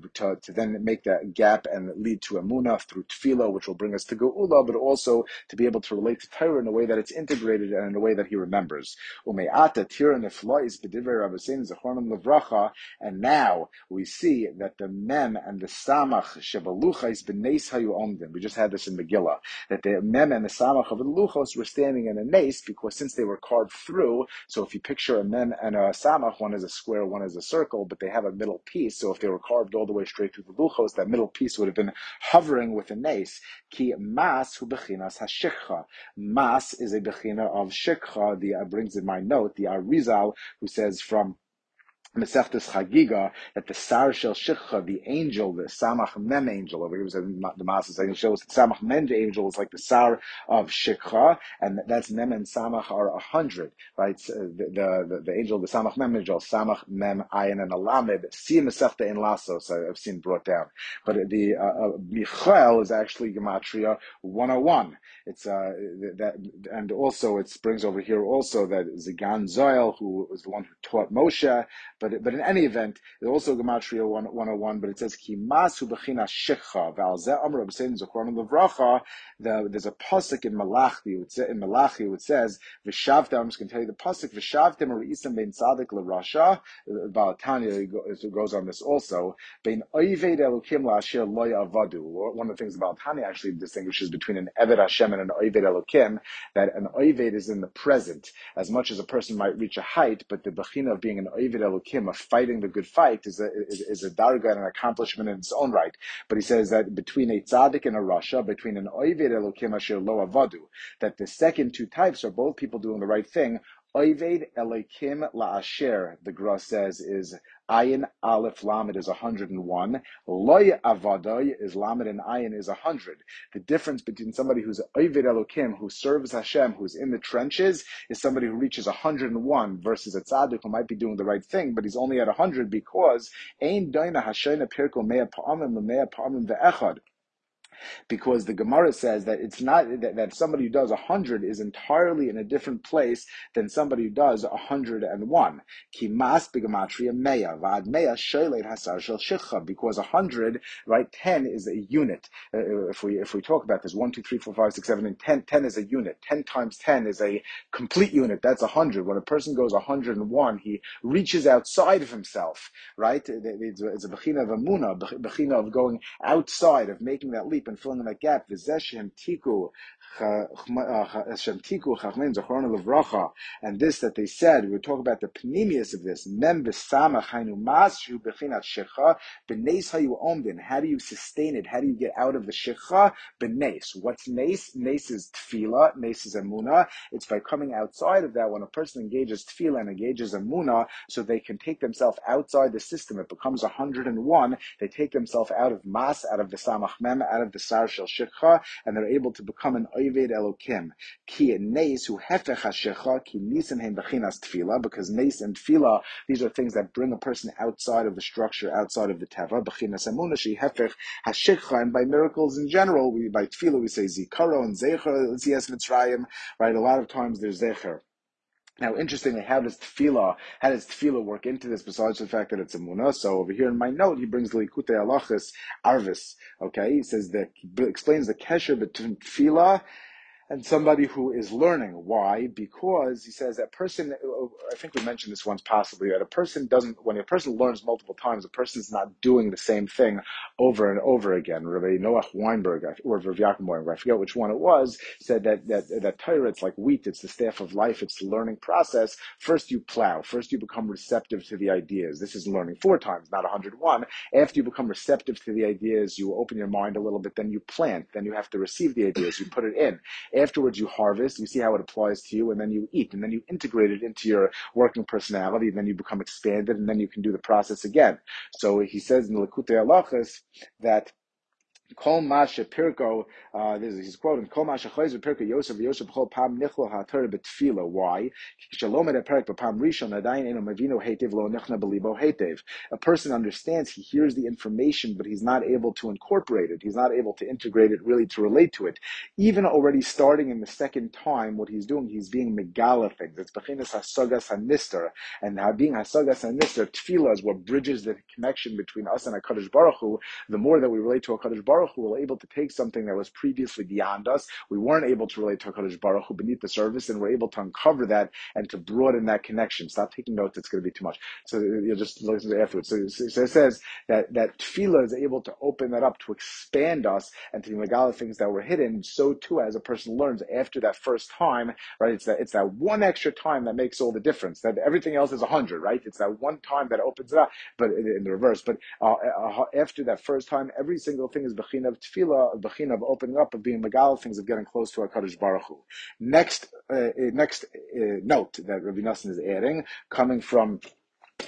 then make that gap and lead to Emunah through tefillah, which will bring us to geula, but also to be able to relate to taira in a way that it's integrated and in a way that he remembers. Ume'ata tira neflais b'divrei Rabbeinu Zichronom Livracha. And now we see that the mem and the samach shebaluchos b'neis hayu omdim. We just had this in Megillah, that the mem and the samach of the luchos were standing in a neis, because since they were carved through, so if you picture a mem and a samach, one is a square, one is a circle, but they have a middle piece. So if they were carved all the way straight through the luchos, that middle piece would have been hovering with a neis. Ki mas hu bechinas hashikcha. Mas is a bechina of shikcha. Brings in my note the Arizal, who says from Mesechtes Chagiga that the Sar Shel Shikha, the angel, the Samach Mem angel, over here was the Master saying shows that Samach Mem angel is like the Sar of Shikha, and that's Mem and Samach are 100, right? So the angel, the Samach Mem angel, Samach Mem Ayin and Alamid, see Mesechta in Lasso, so I've seen brought down. But the Michel is actually Gematria 101. It's and also it springs over here also that Zigan Zoyal, who was the one who taught Moshe, But in any event, there's also Gematria 101, but it says, Ki masu b'china shikha, v'alzeh amr absein zochron levracha. There's a pasuk in Malachi, which says, V'shavtem, I'm just going to tell you the pasuk, V'shavtem re'isam bein tzadik l'rasha, Balatanya goes on this also, bein oived elokim la'asher loy avadu. One of the things about Tanya actually distinguishes between an Eved Hashem and an Oived Elokim, that an Oived is in the present, as much as a person might reach a height, but the Bechina of being an Oived Elokim, of fighting the good fight, is a darga and an accomplishment in its own right. But he says that between a Tzaddik and a Rasha, between an Oived Elokim Asher Lo Avadu, that the second two types are both people doing the right thing. Oived Elokim La'asher, the Gra says, is Ayin Aleph Lamed is 101. Loy Avadoy is Lamed and Ayin is 100. The difference between somebody who's Oived Elokim, who serves Hashem, who's in the trenches, is somebody who reaches 101 versus a tzaddik who might be doing the right thing, but he's only at 100 because Ein Doina Hashem Pirko Mea Pa'amim Lemea Pa'amim Ve'echad. Because the Gemara says that it's not that somebody who does 100 is entirely in a different place than somebody who does 101. Because 100, right? 10 is a unit. If we talk about this, 1, 2, 3, 4, 5, 6, 7, and 10. 10 is a unit. 10 times 10 is a complete unit. That's 100. When a person goes 101, he reaches outside of himself. Right? It's a bechina of emunah, bechina of going outside, of making that leap and filling in that gap. And this that they said, we talk about the panemius of this. How do you sustain it? How do you get out of the shikha? B'nes. What's nes? Nes is tefillah. Nes is emunah. It's by coming outside of that. When a person engages tefillah and engages emunah, so they can take themselves outside the system. It becomes 101. They take themselves out of mas, out of the samach mem, out of the sar shel shikha, and they're able to become an Oived Elokim. Ki neis hu hefech hashikha, ki nisim heim bechinas tefillah, because neis and tefillah, these are things that bring a person outside of the structure, outside of the teva, bechinas emunah, she hefech hashikha, and by miracles in general, by tefillah we say zikaro and zecher, zias mitzrayim, right? A lot of times there's zecher. Now, interestingly, how does tefillah work into this besides the fact that it's emunah? So over here in my note, he brings the Likutei Halachas Arvis. Okay, he says that explains the kesher between tefillah and somebody who is learning. Why? Because he says that person, I think we mentioned this once possibly, that a person doesn't, when a person learns multiple times, a person's not doing the same thing over and over again. Rabbi Noach Weinberg, or Rav Yaakov Weinberg, I forget which one it was, said that Torah, it's like wheat, it's the staff of life, it's the learning process. First you plow, first you become receptive to the ideas. This is learning 4 times, not 101. After you become receptive to the ideas, you open your mind a little bit, then you plant, then you have to receive the ideas, you put it in. Afterwards, you harvest, you see how it applies to you, and then you eat, and then you integrate it into your working personality, and then you become expanded, and then you can do the process again. So he says in the Likutei Halachas that Kol ma shepirko, he's quoting, Kol ma shechoiz bepirko Yosef, Yosef b'chol pam nichlo ha'torah b'tefila. Why? A person understands, he hears the information, but he's not able to incorporate it. He's not able to integrate it, really to relate to it. Even already starting in the second time, what he's doing, he's being megala things. It's bechinas hasagas hanister. And being hasagas hanister, tefila is what bridges the connection between us and HaKadosh Baruch Hu. The more that we relate to HaKadosh Baruch Hu, were able to take something that was previously beyond us. We weren't able to relate to HaKadosh Baruch Hu beneath the surface, and we're able to uncover that and to broaden that connection. Stop taking notes, it's going to be too much. So you'll just listen to it afterwards. So it says that tefillah is able to open that up, to expand us, and to megala things that were hidden. So too, as a person learns after that first time, right? It's that one extra time that makes all the difference. That everything else is 100, right? It's that one time that opens it up, but in the reverse. But after that first time, every single thing is b'china of tefillah, b'china of opening up, of being megal, things of getting close to HaKadosh Baruch Hu. Next note that Rabbi Nosson is adding, coming from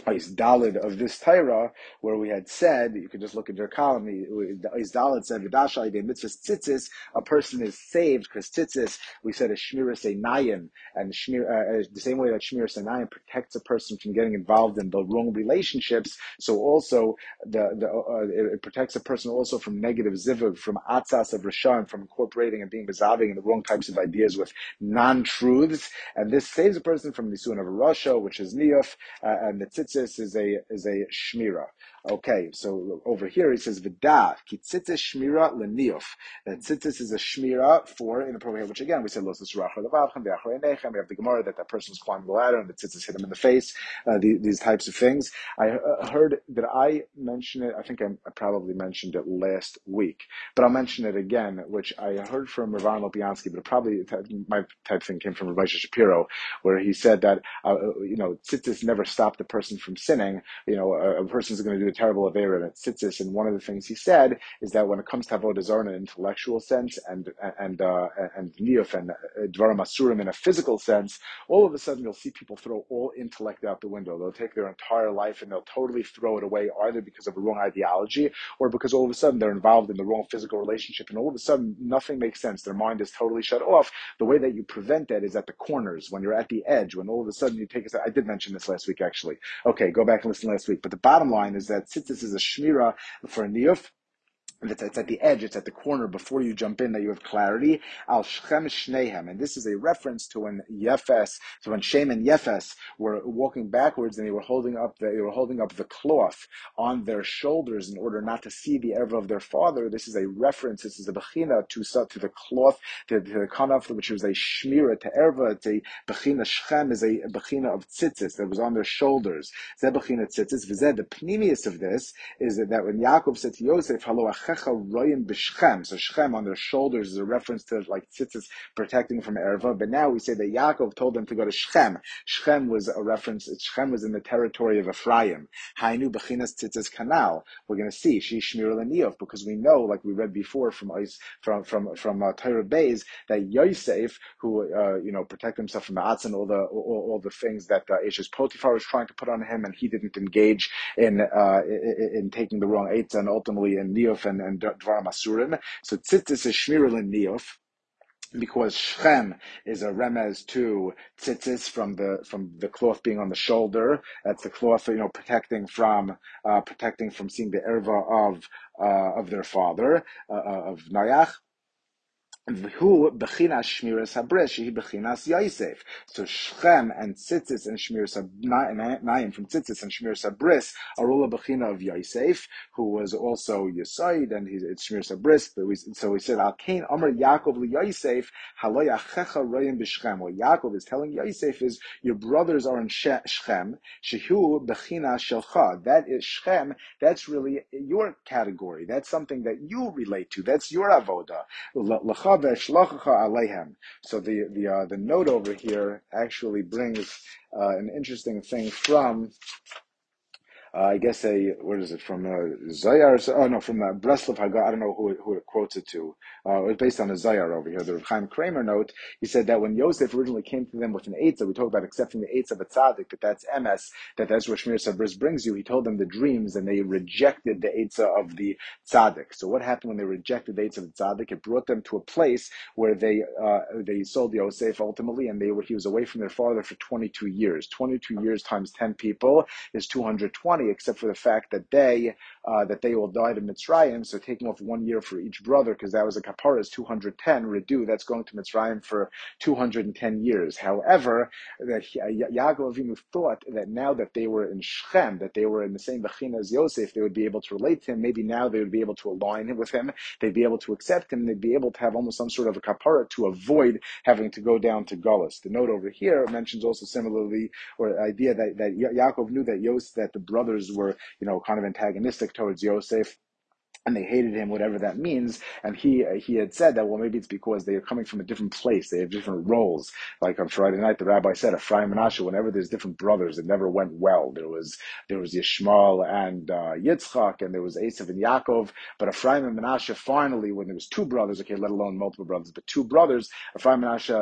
Ais Dalid of this Torah, where we had said, you can just look at their column, Ais Dalid said, V'dasha idei mitzvahs tzitzis, a person is saved, because tzitzis, we said, is Shmiras Enayim, and the same way that Shmiras Enayim protects a person from getting involved in the wrong relationships, so also it protects a person also from negative zivuv, from atzas of Rishon, from incorporating and being mezavig in the wrong types of ideas with non-truths, and this saves a person from Nisun of a Rasha, which is Niyuf, and the tzitzis is a shmira. Okay, so over here it says v'da ki tzitzis shmira leniyuf. That tzitzis is a shmira for inappropriate, which again we said losas rachar levavchem ve'achar enechem. We have the Gemara that person's climbing the ladder and the tzitzis hit him in the face. These types of things. I heard that I mentioned it. I think I probably mentioned it last week, but I'll mention it again. Which I heard from Rav Lopiansky, but it probably my type thing came from Rav Moshe Shapiro, where he said that tzitzis never stopped the person from sinning. You know, a person's going to do a terrible avera and tzitzis. And one of the things he said is that when it comes to avodah zarah in an intellectual sense and niyuf and dvarim asurim in a physical sense, all of a sudden you'll see people throw all intellect out the window. They'll take their entire life and they'll totally throw it away, either because of a wrong ideology or because all of a sudden they're involved in the wrong physical relationship, and all of a sudden nothing makes sense. Their mind is totally shut off. The way that you prevent that is at the corners, when you're at the edge, when all of a sudden you take a step. I did mention this last week, actually. Okay, go back and listen last week. But the bottom line is that tzitzis is a shmira for a niyuf. It's at the edge, it's at the corner before you jump in that you have clarity. Al Shechem Shnehem. And this is a reference to when Yefes, so when Shem and Yefes were walking backwards and they were holding up the cloth on their shoulders in order not to see the error of their father. This is a reference, this is a bechina to the cloth, to the kanaf, which was a shmira to erva. It's a bechina. Shechem is a bechina of tzitzis that was on their shoulders. Zeh bechina tzitzis. V'zeh, the pnimius of this is that when Yaakov said to Yosef, Halo Achim, so Shechem on their shoulders is a reference to like tzitzis protecting from erva. But now we say that Yaakov told them to go to Shechem. Shechem was a reference. Shechem was in the territory of Ephraim. Hainu bechinas tzitzis kanal. We're going to see she shmira leniyov, because we know, like we read before from Torah Beis, that Yosef, who protected himself from the atz and all the things that Eshes Potiphar was trying to put on him, and he didn't engage in taking the wrong etz and ultimately in niyov and dvarim asurim. So tzitzis is shmira l'niyuf, because Shechem is a remez to tzitzis from the cloth being on the shoulder. That's the cloth, protecting from seeing the erva of their father, of Noach. Who bechinas shmiras habris? She bechinas Yosef. So Shechem and tzitzis and shmiras enayim from tzitzis and shmiras habris are all a bechina of Yosef, who was also Yesod, and it's shmiras habris. So we said al kain amar Yaakov li Yosef halo yachecha royim b'Shechem. What Yaakov is telling Yosef is your brothers are in Shechem. Shehu bechina shelcha. That is Shechem. That's really your category. That's something that you relate to. That's your avoda. So the note over here actually brings an interesting thing from Zayar? From Breslov Haga. I don't know who it quotes it to. It was based on a Zayar over here. The Rav Chaim Kramer note, he said that when Yosef originally came to them with an eitzah, we talk about accepting the eitzah of a tzaddik, but that's MS, that's what Shmiras Habris brings you. He told them the dreams, and they rejected the eitzah of the tzaddik. So what happened when they rejected the eitzah of the tzaddik? It brought them to a place where they sold Yosef ultimately, and he was away from their father for 22 years. 22 years times 10 people is 220. Except for the fact that they all died in Mitzrayim, so taking off 1 year for each brother, because that was a kapara, is 210 redu. That's going to Mitzrayim for 210 years. However, that Yaakov Avinu thought that now that they were in Shechem, that they were in the same bechina as Yosef, they would be able to relate to him. Maybe now they would be able to align with him. They'd be able to accept him. They'd be able to have almost some sort of a kapara to avoid having to go down to Golus. The note over here mentions also similarly, or the idea that Yaakov knew that that the brother were, kind of antagonistic towards Yosef, and they hated him, whatever that means. And he had said that, well, maybe it's because they are coming from a different place. They have different roles. Like on Friday night, the rabbi said, Ephraim and Asher, whenever there's different brothers, it never went well. There was Yishmael and Yitzchak, and there was Esav and Yaakov. But Ephraim and Menashe, finally, when there was two brothers, okay, let alone multiple brothers, but two brothers, Ephraim and Menashe,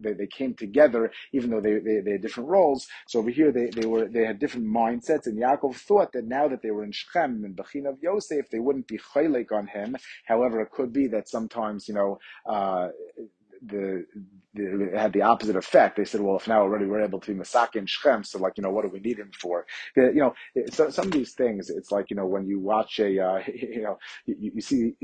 they came together, even though they had different roles. So over here, they had different mindsets. And Yaakov thought that now that they were in Shechem and Bechina of Yosef, they wouldn't be chaylik on him. However, it could be that sometimes, it had the opposite effect. They said, well, if now already we're able to be Masak and Shechem, so what do we need him for? So some of these things, it's when you watch you see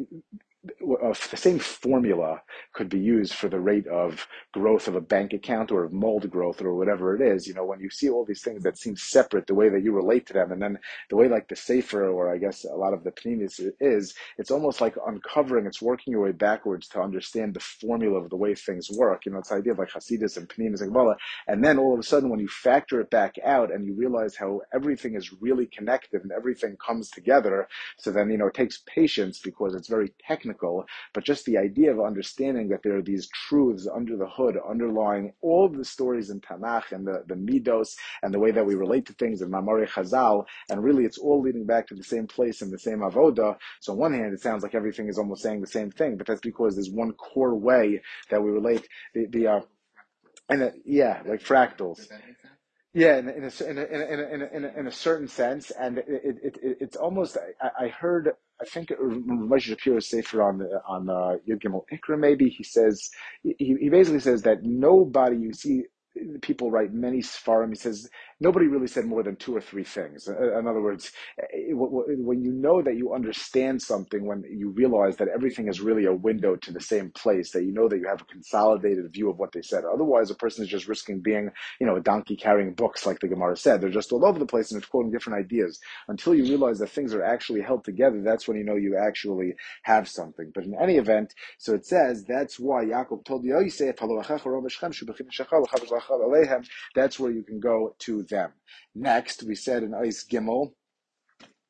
the same formula could be used for the rate of growth of a bank account or of mold growth or whatever it is. You know, when you see all these things that seem separate, the way that you relate to them, and then the way like the Sefer, or I guess a lot of the Panimis is, it's almost like uncovering, it's working your way backwards to understand the formula of the way things work. You know, it's the idea of like Hasidus and Panimis and Kabbalah. And then all of a sudden when you factor it back out and you realize how everything is really connected and everything comes together, so then, you know, it takes patience because it's very technical, but just the idea of understanding that there are these truths under the hood underlying all the stories in Tanakh and the Midos and the way that we relate to things in Mamorei Chazal, and really it's all leading back to the same place and the same avoda. So on one hand it sounds like everything is almost saying the same thing, but that's because there's one core way that we relate like fractals. Yeah, in a certain sense, and it's almost. I heard, I think Rav Moshe Shapiro is safer on Yud Gimel Ikra. Maybe he says he basically says that nobody, you see people write many Sfarim, he says nobody really said more than two or three things. In other words, when you know that you understand something, when you realize that everything is really a window to the same place, that you know that you have a consolidated view of what they said. Otherwise, a person is just risking being, you know, a donkey carrying books, like the Gemara said. They're just all over the place and it's quoting different ideas. Until you realize that things are actually held together, that's when you know you actually have something. But in any event, so it says, that's why Yaakov told the Yosef, that's where you can go to them. Next, we said in Eis Gimel,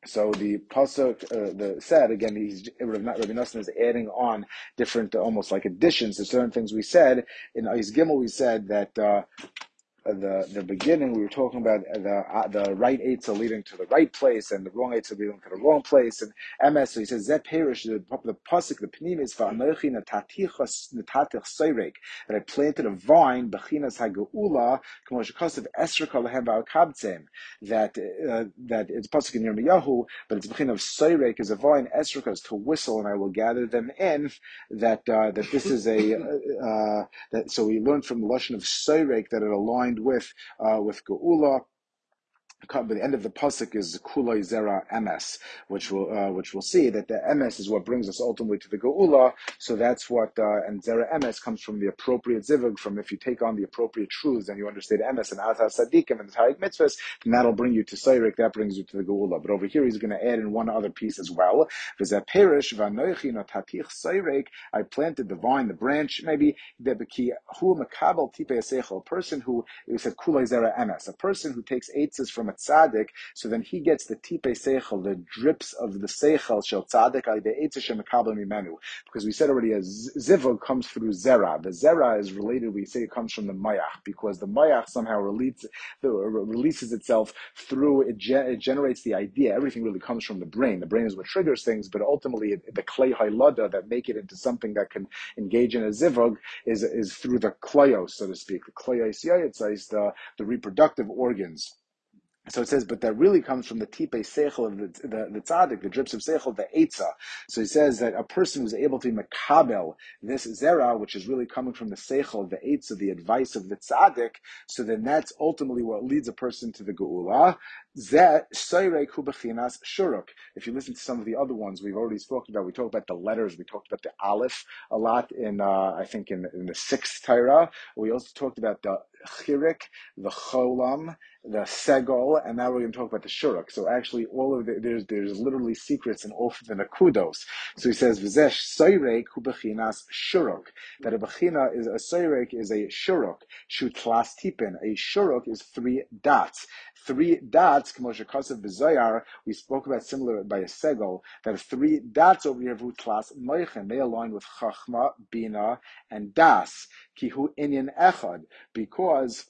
so the pasuk said again. Rabbi Nosson is adding on different, almost like additions to certain things we said in Eis Gimel. We said that the beginning we were talking about the right eights are leading to the right place and the wrong eights are leading to the wrong place. And MS, so he says that perish the pasuk, the pnim is va'anochi natatich seirek, that I planted a vine bechinas hageula k'mo shekasav esrek alahem va'akabtzem, that it's pasuk in Yirmiyahu, but it's bechin of seirek is a vine, esrek is to whistle, and I will gather them in. That this is that so we learned from the lashon of seirek that it aligned with Geula. But the end of the pasuk is Kuloi Zera MS, which we'll see that the MS is what brings us ultimately to the Geula. So that's what and Zera MS comes from the appropriate zivug. From if you take on the appropriate truths and you understand MS and Ata Sadikim and the Taryag mitzvahs, then that'll bring you to Seirik. That brings you to the Geula. But over here he's going to add in one other piece as well. I planted the vine, the branch. Maybe a person who said Kuloi Zera MS, a person who takes eitzes from a tzaddik, so then he gets the tipe seichel, the drips of the seichel shel tzaddik al de'etz shemekabel mimenu. Because we said already, a zivug comes through zera. The zera is related. We say it comes from the mayach, because the mayach somehow releases itself through it generates the idea. Everything really comes from the brain. The brain is what triggers things, but ultimately the klei haylada that make it into something that can engage in a zivug is through the kleios, so to speak. The kleios yayitzais, the reproductive organs. So it says, but that really comes from the tipe seichel of the tzaddik, the drips of seichel, the eitzah. So he says that a person who's able to be makabel, this zera, which is really coming from the seichel, the eitzah, the advice of the tzaddik, so then that's ultimately what leads a person to the geula. If you listen to some of the other ones we've already spoken about, we talked about the letters, we talked about the aleph a lot in, I think in the sixth Torah. We also talked about the chirik, the cholam, the segol, and now we're going to talk about the shuruk. So actually, all of there's literally secrets in all of the nakudos. So he says, "V'zesh soyrek hu bechinas shuruk." That a bechina is a soyrek is a shuruk. Shutlas tipin. A shuruk is three dots. Three dots, K'moshakasav b'zoyar, we spoke about similar by a segol, that three dots over here, v'utlas moichin, they align with chachma, bina, and das, kihu inyan echad, because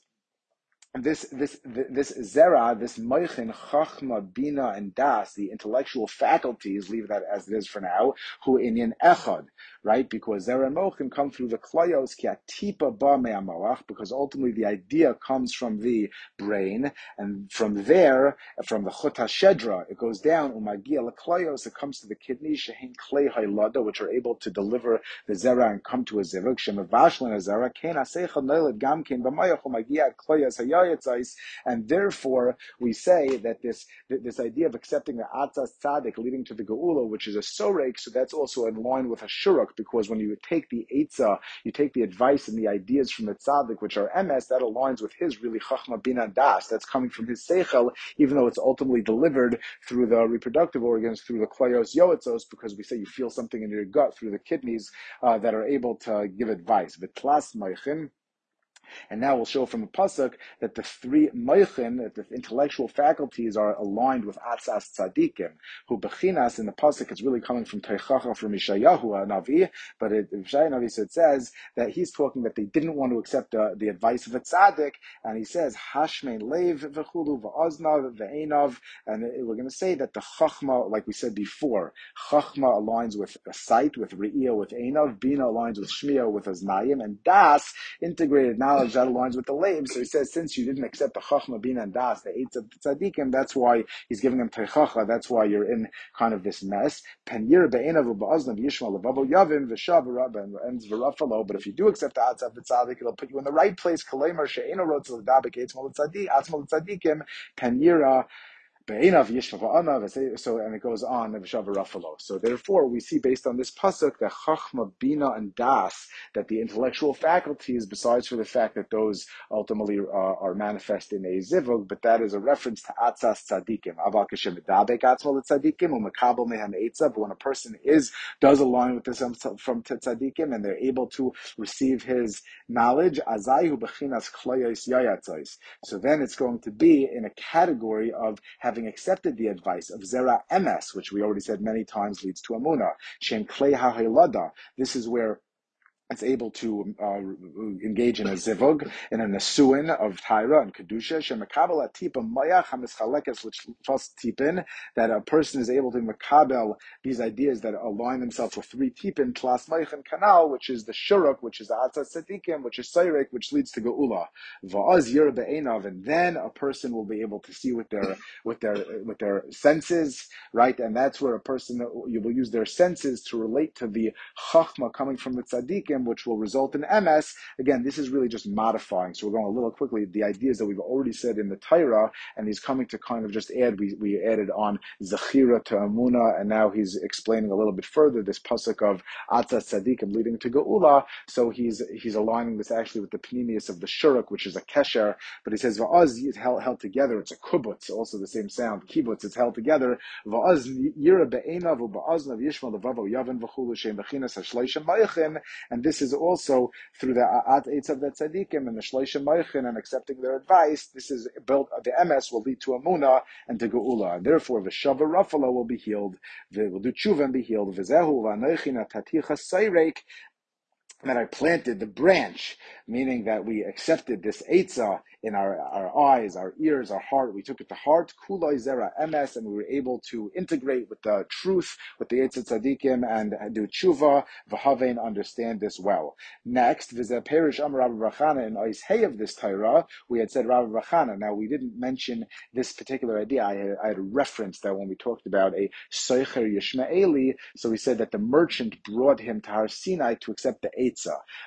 this zera, this moichin, chachma, bina, and das, the intellectual faculties, leave that as it is for now, hu inyan echad. Right, because zera and mochin come through the klayos ki atipa ba me'amoach, because ultimately the idea comes from the brain, and from there, from the chut hashedra, it goes down umagia l'klayos. It comes to the kidney shehin klei haylada, which are able to deliver the zera and come to a zivug shemavashlan a zera kein aseichel noilad gamkein b'mayach umagia at klayos hayayim. Vayatzais, and therefore we say that this idea of accepting the Atzas Tzaddik leading to the Geula, which is a Sorek, so that's also in line with a Shuruk, because when you take the Eitzah, you take the advice and the ideas from the Tzaddik, which are MS, that aligns with his really Chachma Bina Das, that's coming from his Seichel, even though it's ultimately delivered through the reproductive organs, through the Klayos Yoetzos, because we say you feel something in your gut through the kidneys that are able to give advice. V'tlas Meichin. And now we'll show from the pasuk that the three meichin, that the intellectual faculties, are aligned with atzas tzadikim, who bechinas in the pasuk is really coming from teichacha from Yeshayahu Navi. But Yeshayahu Navi, so it says that he's talking that they didn't want to accept the advice of a tzaddik, and he says hashmein leiv v'chulu v'aznav v'einav, and we're going to say that the chachma, like we said before, chachma aligns with sight, with re'iyah, with einav, bina aligns with shmiyah, with aznayim, and das, integrated knowledge, that aligns with the leib. So he says, since you didn't accept the chachma, bina, and das, the eitz of tzadikim, that's why he's giving them teichacha. That's why you're in kind of this mess. Penir be'enav u'ba'aznav yishma levavo yavim v'shav v'rafalo. But if you do accept the atzav tzadik, it'll put you in the right place. Kalemar she'eno rotzel dabek etzmal tzadik, atzmal tzadikim penira. So, and it goes on. So therefore, we see based on this pasuk that chachma, bina, and das, that the intellectual faculties, besides for the fact that those ultimately are manifest in a zivug, but that is a reference to atzas tzadikim. When a person does align with this from tzadikim, and they're able to receive his knowledge, so then it's going to be in a category of having accepted the advice of Zera Emes, which we already said many times leads to Amunah. Shem Klei HaHilada. This is where it's able to engage in a zivug, in a nesuin of Taira and Kedusha, Shemekabel Atipa Mayach HaMischalekes L'Tfas Tipin, that a person is able to mekabel these ideas that align themselves with three tipin, Tlas Meichin Kanal, which is the Shuruk, which is the Atzat Sadikim, which is Sayrek, which leads to Geula. Va'az Yir Be'enav, and then a person will be able to see with their senses, right? And that's where a person, you will use their senses to relate to the Chachma coming from the Tzadikim, which will result in MS. Again, this is really just modifying. So we're going a little quickly. The ideas that we've already said in the Torah, and he's coming to kind of just add, we added on Zechira to Amuna, and now he's explaining a little bit further this pasuk of Atzat Tzadikim leading to Geula. So he's aligning this actually with the Panemius of the Shuruk, which is a Kesher, but he says, Va'az is held together. It's a Kibbutz, also the same sound. Kibbutz, it's held together. Va'az Yira Be'enav U'Ba'aznav Yishma Levavo Yavin V'chulu Shem Bechinas HaShleishim Mayachim, and this is also through the Eitz of the Tzadikim and the Shleishim Meichin and accepting their advice. This is built, the MS will lead to Amunah and to Geula. And therefore, V'shav Rafalo will be healed. Will do Tshuva and be healed. V'zehu v'anoichi nataticha seirek. That I planted the branch, meaning that we accepted this Eitzah in our eyes, our ears, our heart. We took it to heart, Kuloi Zera MS, and we were able to integrate with the truth, with the Eitzah Tzadikim, and do tshuva, v'havein, understand this well. Next, V'zeh perish Amar Rabbi Bar Chana in Ois Hay of this Torah, we had said Rabbah bar bar Chanah. Now, we didn't mention this particular idea. I had referenced that when we talked about a Seicher Yishmaeli, so we said that the merchant brought him to Har Sinai to accept the Eitzah.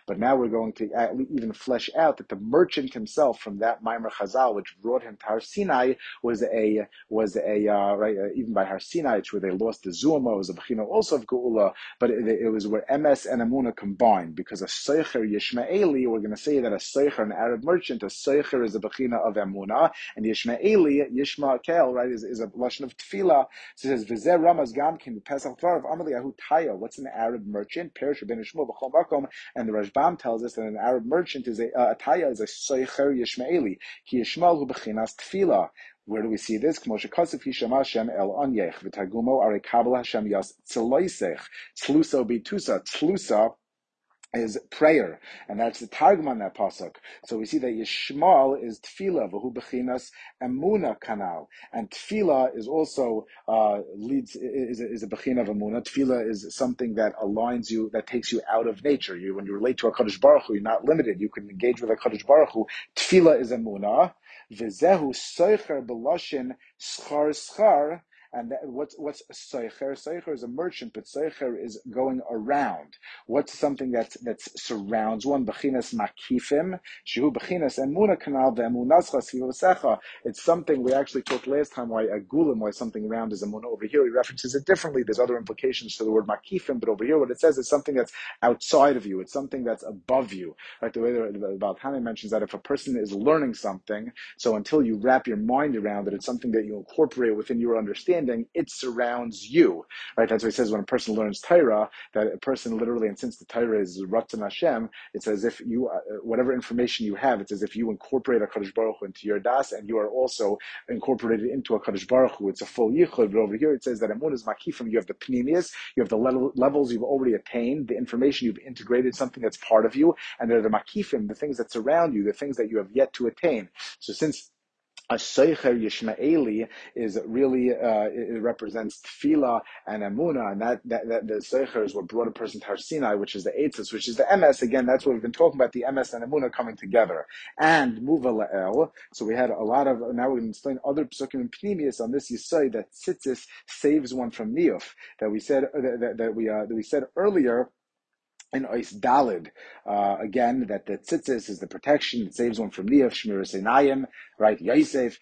But now we're going to even flesh out that the merchant himself from that Maimer Chazal, which brought him to Har Sinai, was right, even by Har Sinai, it's where they lost the Zuma, was a Bechina also of Geula, but it was where MS and Amuna combined, because a Seicher Yishmaeli, we're going to say that a Seicher, an Arab merchant, a Seicher is a Bechina of Amuna, and Yishmaeli, Yishmael, right, is a Lashon of Tefillah. So it says, V'zeh Ramaz Gamkin, Pesach Dvarav, Amalei Ahu Taya, what's an Arab merchant? Perish Ben Shmuel B'chol Makom. And the Rashbam tells us that an Arab merchant is a Taya, is a Seicher Yishmaeli. Ki Yishmael hu b'chinas tefila. Where do we see this? K'mo shekasef yisham Hashem el anyech, v'tagumo arei kabel Hashem yas tzloisech, tzluso bitusa, tzlusa is prayer, and that's the targum on that pasuk. So we see that Yishmael is tefillah, v'hu b'chinas emuna kanal, and tefillah is also is a b'china of emuna. Tefillah is something that aligns you, that takes you out of nature. You, when you relate to Hakadosh Baruch Hu, you're not limited. You can engage with Hakadosh Baruch Hu. Tefillah is emuna. V'zehu soicher b'lashin schar schar. And that, what's a seicher? Seicher is a merchant, but seicher is going around. What's something that surrounds one? Bechinas makifim, shehu bechinas emuna kanal ve'emunascha sivosecha. It's something we actually talked last time why a gulim, why something round is emuna. Over here he references it differently. There's other implications to the word makifim, but over here what it says is something that's outside of you. It's something that's above you. Right? The way the Baal Tanai mentions that if a person is learning something, so until you wrap your mind around it, it's something that you incorporate within your understanding, it surrounds you. Right? That's what he says when a person learns Torah, that a person literally, and since the Torah is Ratzon Hashem, it's as if you, whatever information you have, it's as if you incorporate HaKadosh Baruch Hu into your das, and you are also incorporated into HaKadosh Baruch Hu. It's a full yichud, but over here it says that emunah is makifim. You have the pnimius, you have the levels you've already attained, the information you've integrated, something that's part of you, and they're the makifim, the things that surround you, the things that you have yet to attain. So since a Seicher Yishmaeli is really, it represents tefillah and emunah, and that the Seicher is what brought a person to Har Sinai, which is the Eitzis, which is the MS. Again, that's what we've been talking about, the MS and emunah coming together. And Muva La'el, so we had a lot of, now we're going to explain other Pesukim and Pnimius on this Yisai, that Tzitzis saves one from Niyuf, that we said earlier, in Ois Dalid, again, that the tzitzis is the protection, it saves one from Niyuf, Shmiras Enayim, right, Yosef.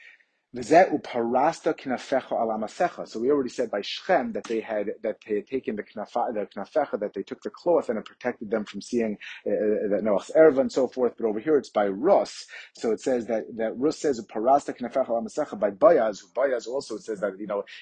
So we already said by Shechem that they had taken the knafecha, that they took the cloth and it protected them from seeing the Noach's erva and so forth. But over here it's by Rus, so it says that Rus says parasta knafecha alamasecha by Bayaz. Bayaz also, it says that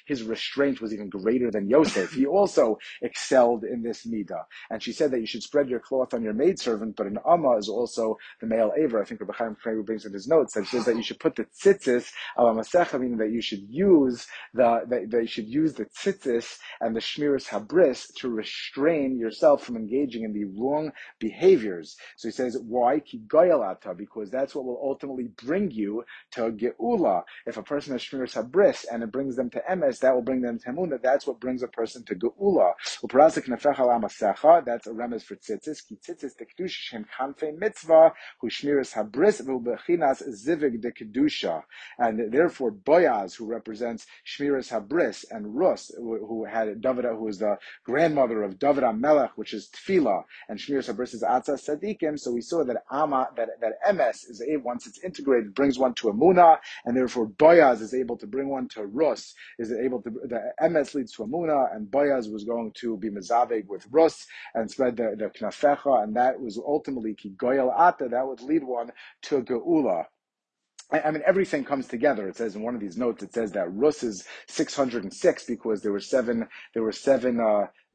his restraint was even greater than Yosef. He also excelled in this midah. And she said that you should spread your cloth on your maidservant, but an amma is also the male aver. I think Rabbi Chaim Kramer brings in his notes that it says that you should put the tzitzis Masecha, meaning that you should use the tzitzis and the Shmiras Habris to restrain yourself from engaging in the wrong behaviors. So he says, why? Ki goyalata, because that's what will ultimately bring you to geula. If a person has Shmiras Habris and it brings them to emes, that will bring them to emunah. That's what brings a person to geula. Uparasa knafecha lamasecha. That's a remez for tzitzis. Ki tzitzis de kedush Hashem kanfei mitzvah hu Shmiras Habris v'ubechinas zivig de kedusha. And therefore, Boaz, who represents Shmiras Habris, and Rus, who had Davida, who is the grandmother of Davida Melech, which is Tefillah, and Shmiras Habris is Atzas Sadikim. So we saw that Ama, that MS is able, once it's integrated, brings one to Emunah, and therefore Boaz is able to bring one to Rus. The MS leads to Emunah, and Boaz was going to be Mezaveg with Rus and spread the Knafecha, and that was ultimately Ki Goyal Ata, that would lead one to Geula. I mean, everything comes together. It says in one of these notes, it says that Rus is 606 because there were seven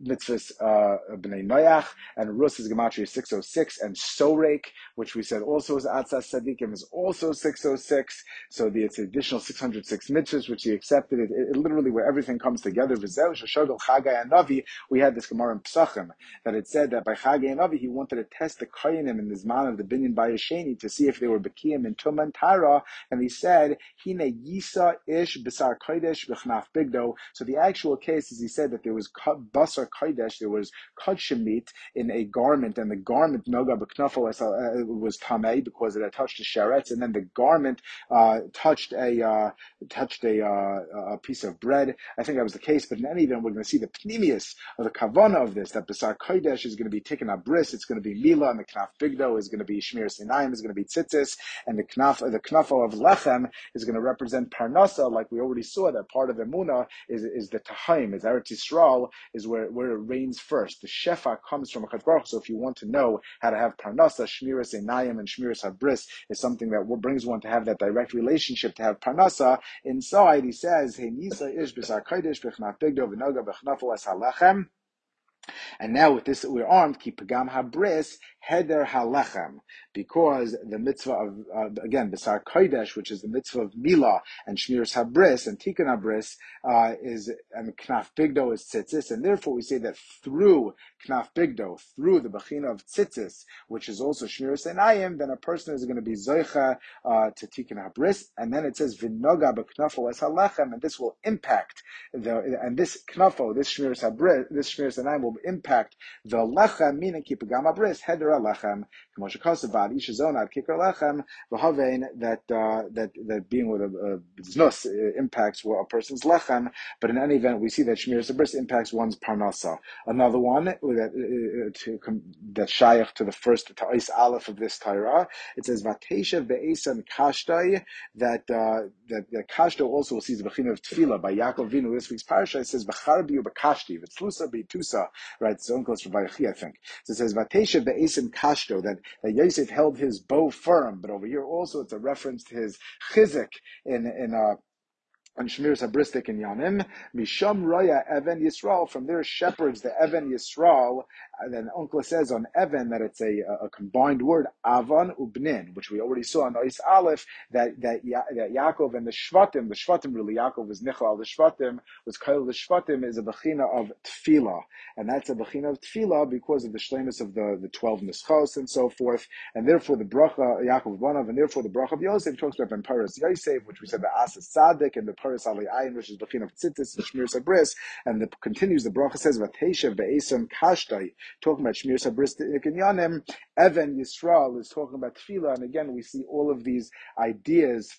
mitzvahs b'nei Noach, and Rus is gematria 606, and Sorek, which we said also is Atzas Sadikim, is also 606. So it's an additional 606 mitzvahs which he accepted. It literally where everything comes together. V'zeu sheshogel Chagai Hanavi. We had this Gemara in Pesachim that it said that by Chagai Hanavi he wanted to test the Koyanim in the Zman of the Binyan Bayasheni to see if they were Bekiyim in Tumah and Tara, and he said Hine Yisa Ish B'sar Kodesh B'chnaf Bigdo. So the actual case is he said that there was Basar Kodesh, there was kodshim in a garment, and the garment noga b'knafo was tamei because it had touched the sheretz, and then the garment touched a piece of bread. I think that was the case, but in any event, we're going to see the pnimius of the kavana of this, that b'sar kodesh is going to be taken abris, it's going to be mila, and the knaf bigdo is going to be shmiras enayim, is going to be tzitzis, and the knafo of lechem is going to represent parnasa, like we already saw that part of emunah is the tahaim, is Eretz Yisrael, is where it rains first. The shefa comes from HaKadosh Baruch Hu. So if you want to know how to have parnasa, Shmiras Enayim and Shmiras Habris is something that brings one to have that direct relationship, to have parnasa inside. He says, Hey Nisa Ish B'sar Kodesh B'chnaf Bigdo V'noga B'chnafo Es HaLechem. And now with this we're armed, Ki Pagam Habris Heder HaLechem, because the mitzvah of, again, B'sar Kodesh, which is the mitzvah of Mila, and Shmiras Habris, and Tikkun Habris, and Knaf Bigdo is Tzitzis, and therefore we say that through Knaf Bigdo, through the Bechina of Tzitzis, which is also Shmiras Enayim, then a person is going to be Zoicha to Tikkun Habris, and then it says, V'noga b'knafo es halechem, and this will impact, this Shmiras Habris, this Shmiras Enayim will impact the Lechem, meaning Ki Pagam Habris, Heder HaLechem, that being with a znus impacts a person's lechem, but in any event, we see that Shmiras Habris impacts one's parnasa. Another one that shayach to the first ta'is aleph of this Torah, it says Vateshev be'esan kashtoi, that Kashto also sees the bechina of tefillah by Yaakov Vinu. This week's parasha, it says B'charbi u'b'kashti, v'tzlusa b'itusa, right? It's own close for Vayechi, I think. So it says Vateshev be'esan Kashto, that Yosef held his bow firm, but over here also it's a reference to his chizik on Shmiras Habris in Yanim, Misham Roya Evan Yisrael, from their shepherds, the Evan Yisrael. And then Uncle says on Evan that it's a combined word, Avan Ubnin, which we already saw on Ois Aleph, that Yaakov and the Shvatim really, Yaakov was Nichal, the Shvatim was Kail, the Shvatim is a Bechina of Tefillah. And that's a Bechina of Tefillah because of the shlemus of the 12 Nischos and so forth. And therefore the Bracha, Yaakov Banav, and therefore the Bracha of Yosef talks about Ben Paras Yosef, which we said the Asa Sadik and the Paras Ali Ayin, which is Bechina of Tzitzis and Shmiras Habris. And it continues, the Bracha says, Vateshev Be'esam Kashtai, talking about Shmiras Habris Yanim, Evan Yisrael is talking about Tefillah, and again we see all of these ideas.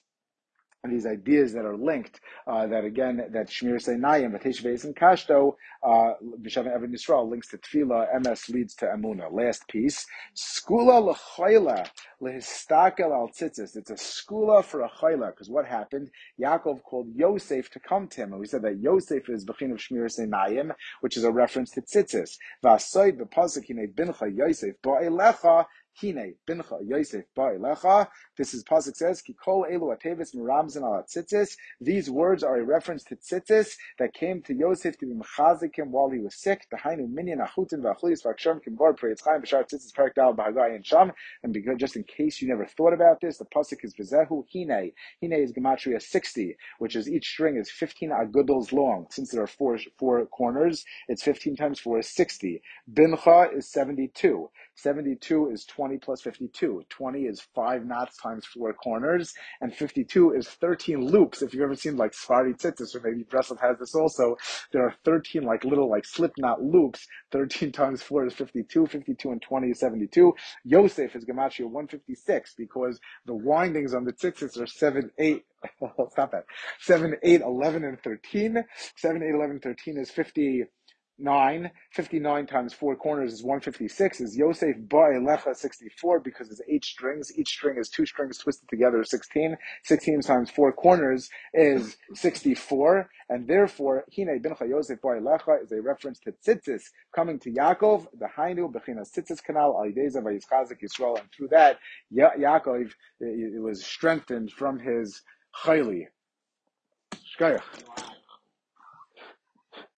And these ideas that are linked, that Shmiras Enayim, Vateshev Be'esam Kashto, B'shav Evan Yisrael links to Tefillah, MS leads to Emunah. Last piece, Skula L'Choyla, Lehistakel Al Tzitzis. It's a skula for a Choyla, because what happened? Yaakov called Yosef to come to him, and we said that Yosef is Bechin of Shmiras Enayim, which is a reference to Tzitzis. V'asoid B'pasuk Hinei Bincha Yosef Bo'elecha, Hine, Bincha, Yosef, Ba'ilecha. This is Pasuk says, Kikol Elu Atevis Miramzin Al Tzitzis. These words are a reference to Tzitzis that came to Yosef to be Mechazikim while he was sick. Tahainu Minyan Achutin V'Achlis V'Akshem Kimbar Peretz Chaim B'Shar Tzitzis Parak Dal B'Hagai and Sham. And because, just in case you never thought about this, the Pasuk is V'Zehu Hine. Hine is Gematria 60, which is each string is 15 agudals long. Since there are four corners, it's 15 times 4 is 60. Bincha is 72. 72 is 20 plus 52. 20 is 5 knots times 4 corners, and 52 is 13 loops. If you've ever seen like Sfari Tzitzis, or maybe Breslov has this also, there are 13 little slip knot loops. 13 times 4 is 52, 52 and 20 is 72. Yosef is Gematria 156, because the windings on the Tzitzis are 7, 8, stop that, 7, 8, 11, and 13. 7, 8, 11, 13 is 50. 59 times 4 corners is 156, is Yosef Ba'elecha 64, because it's 8 strings. Each string is 2 strings twisted together, 16. 16 times 4 corners is 64, and therefore, Hine Bincha Yosef Ba'elecha is a reference to Tzitzis coming to Yaakov, the Hainu, Bechina Tzitzis Kanal, Alideza Vayizchazik Yisrael, and through that, Yaakov was strengthened from his Chayli. Shkayach.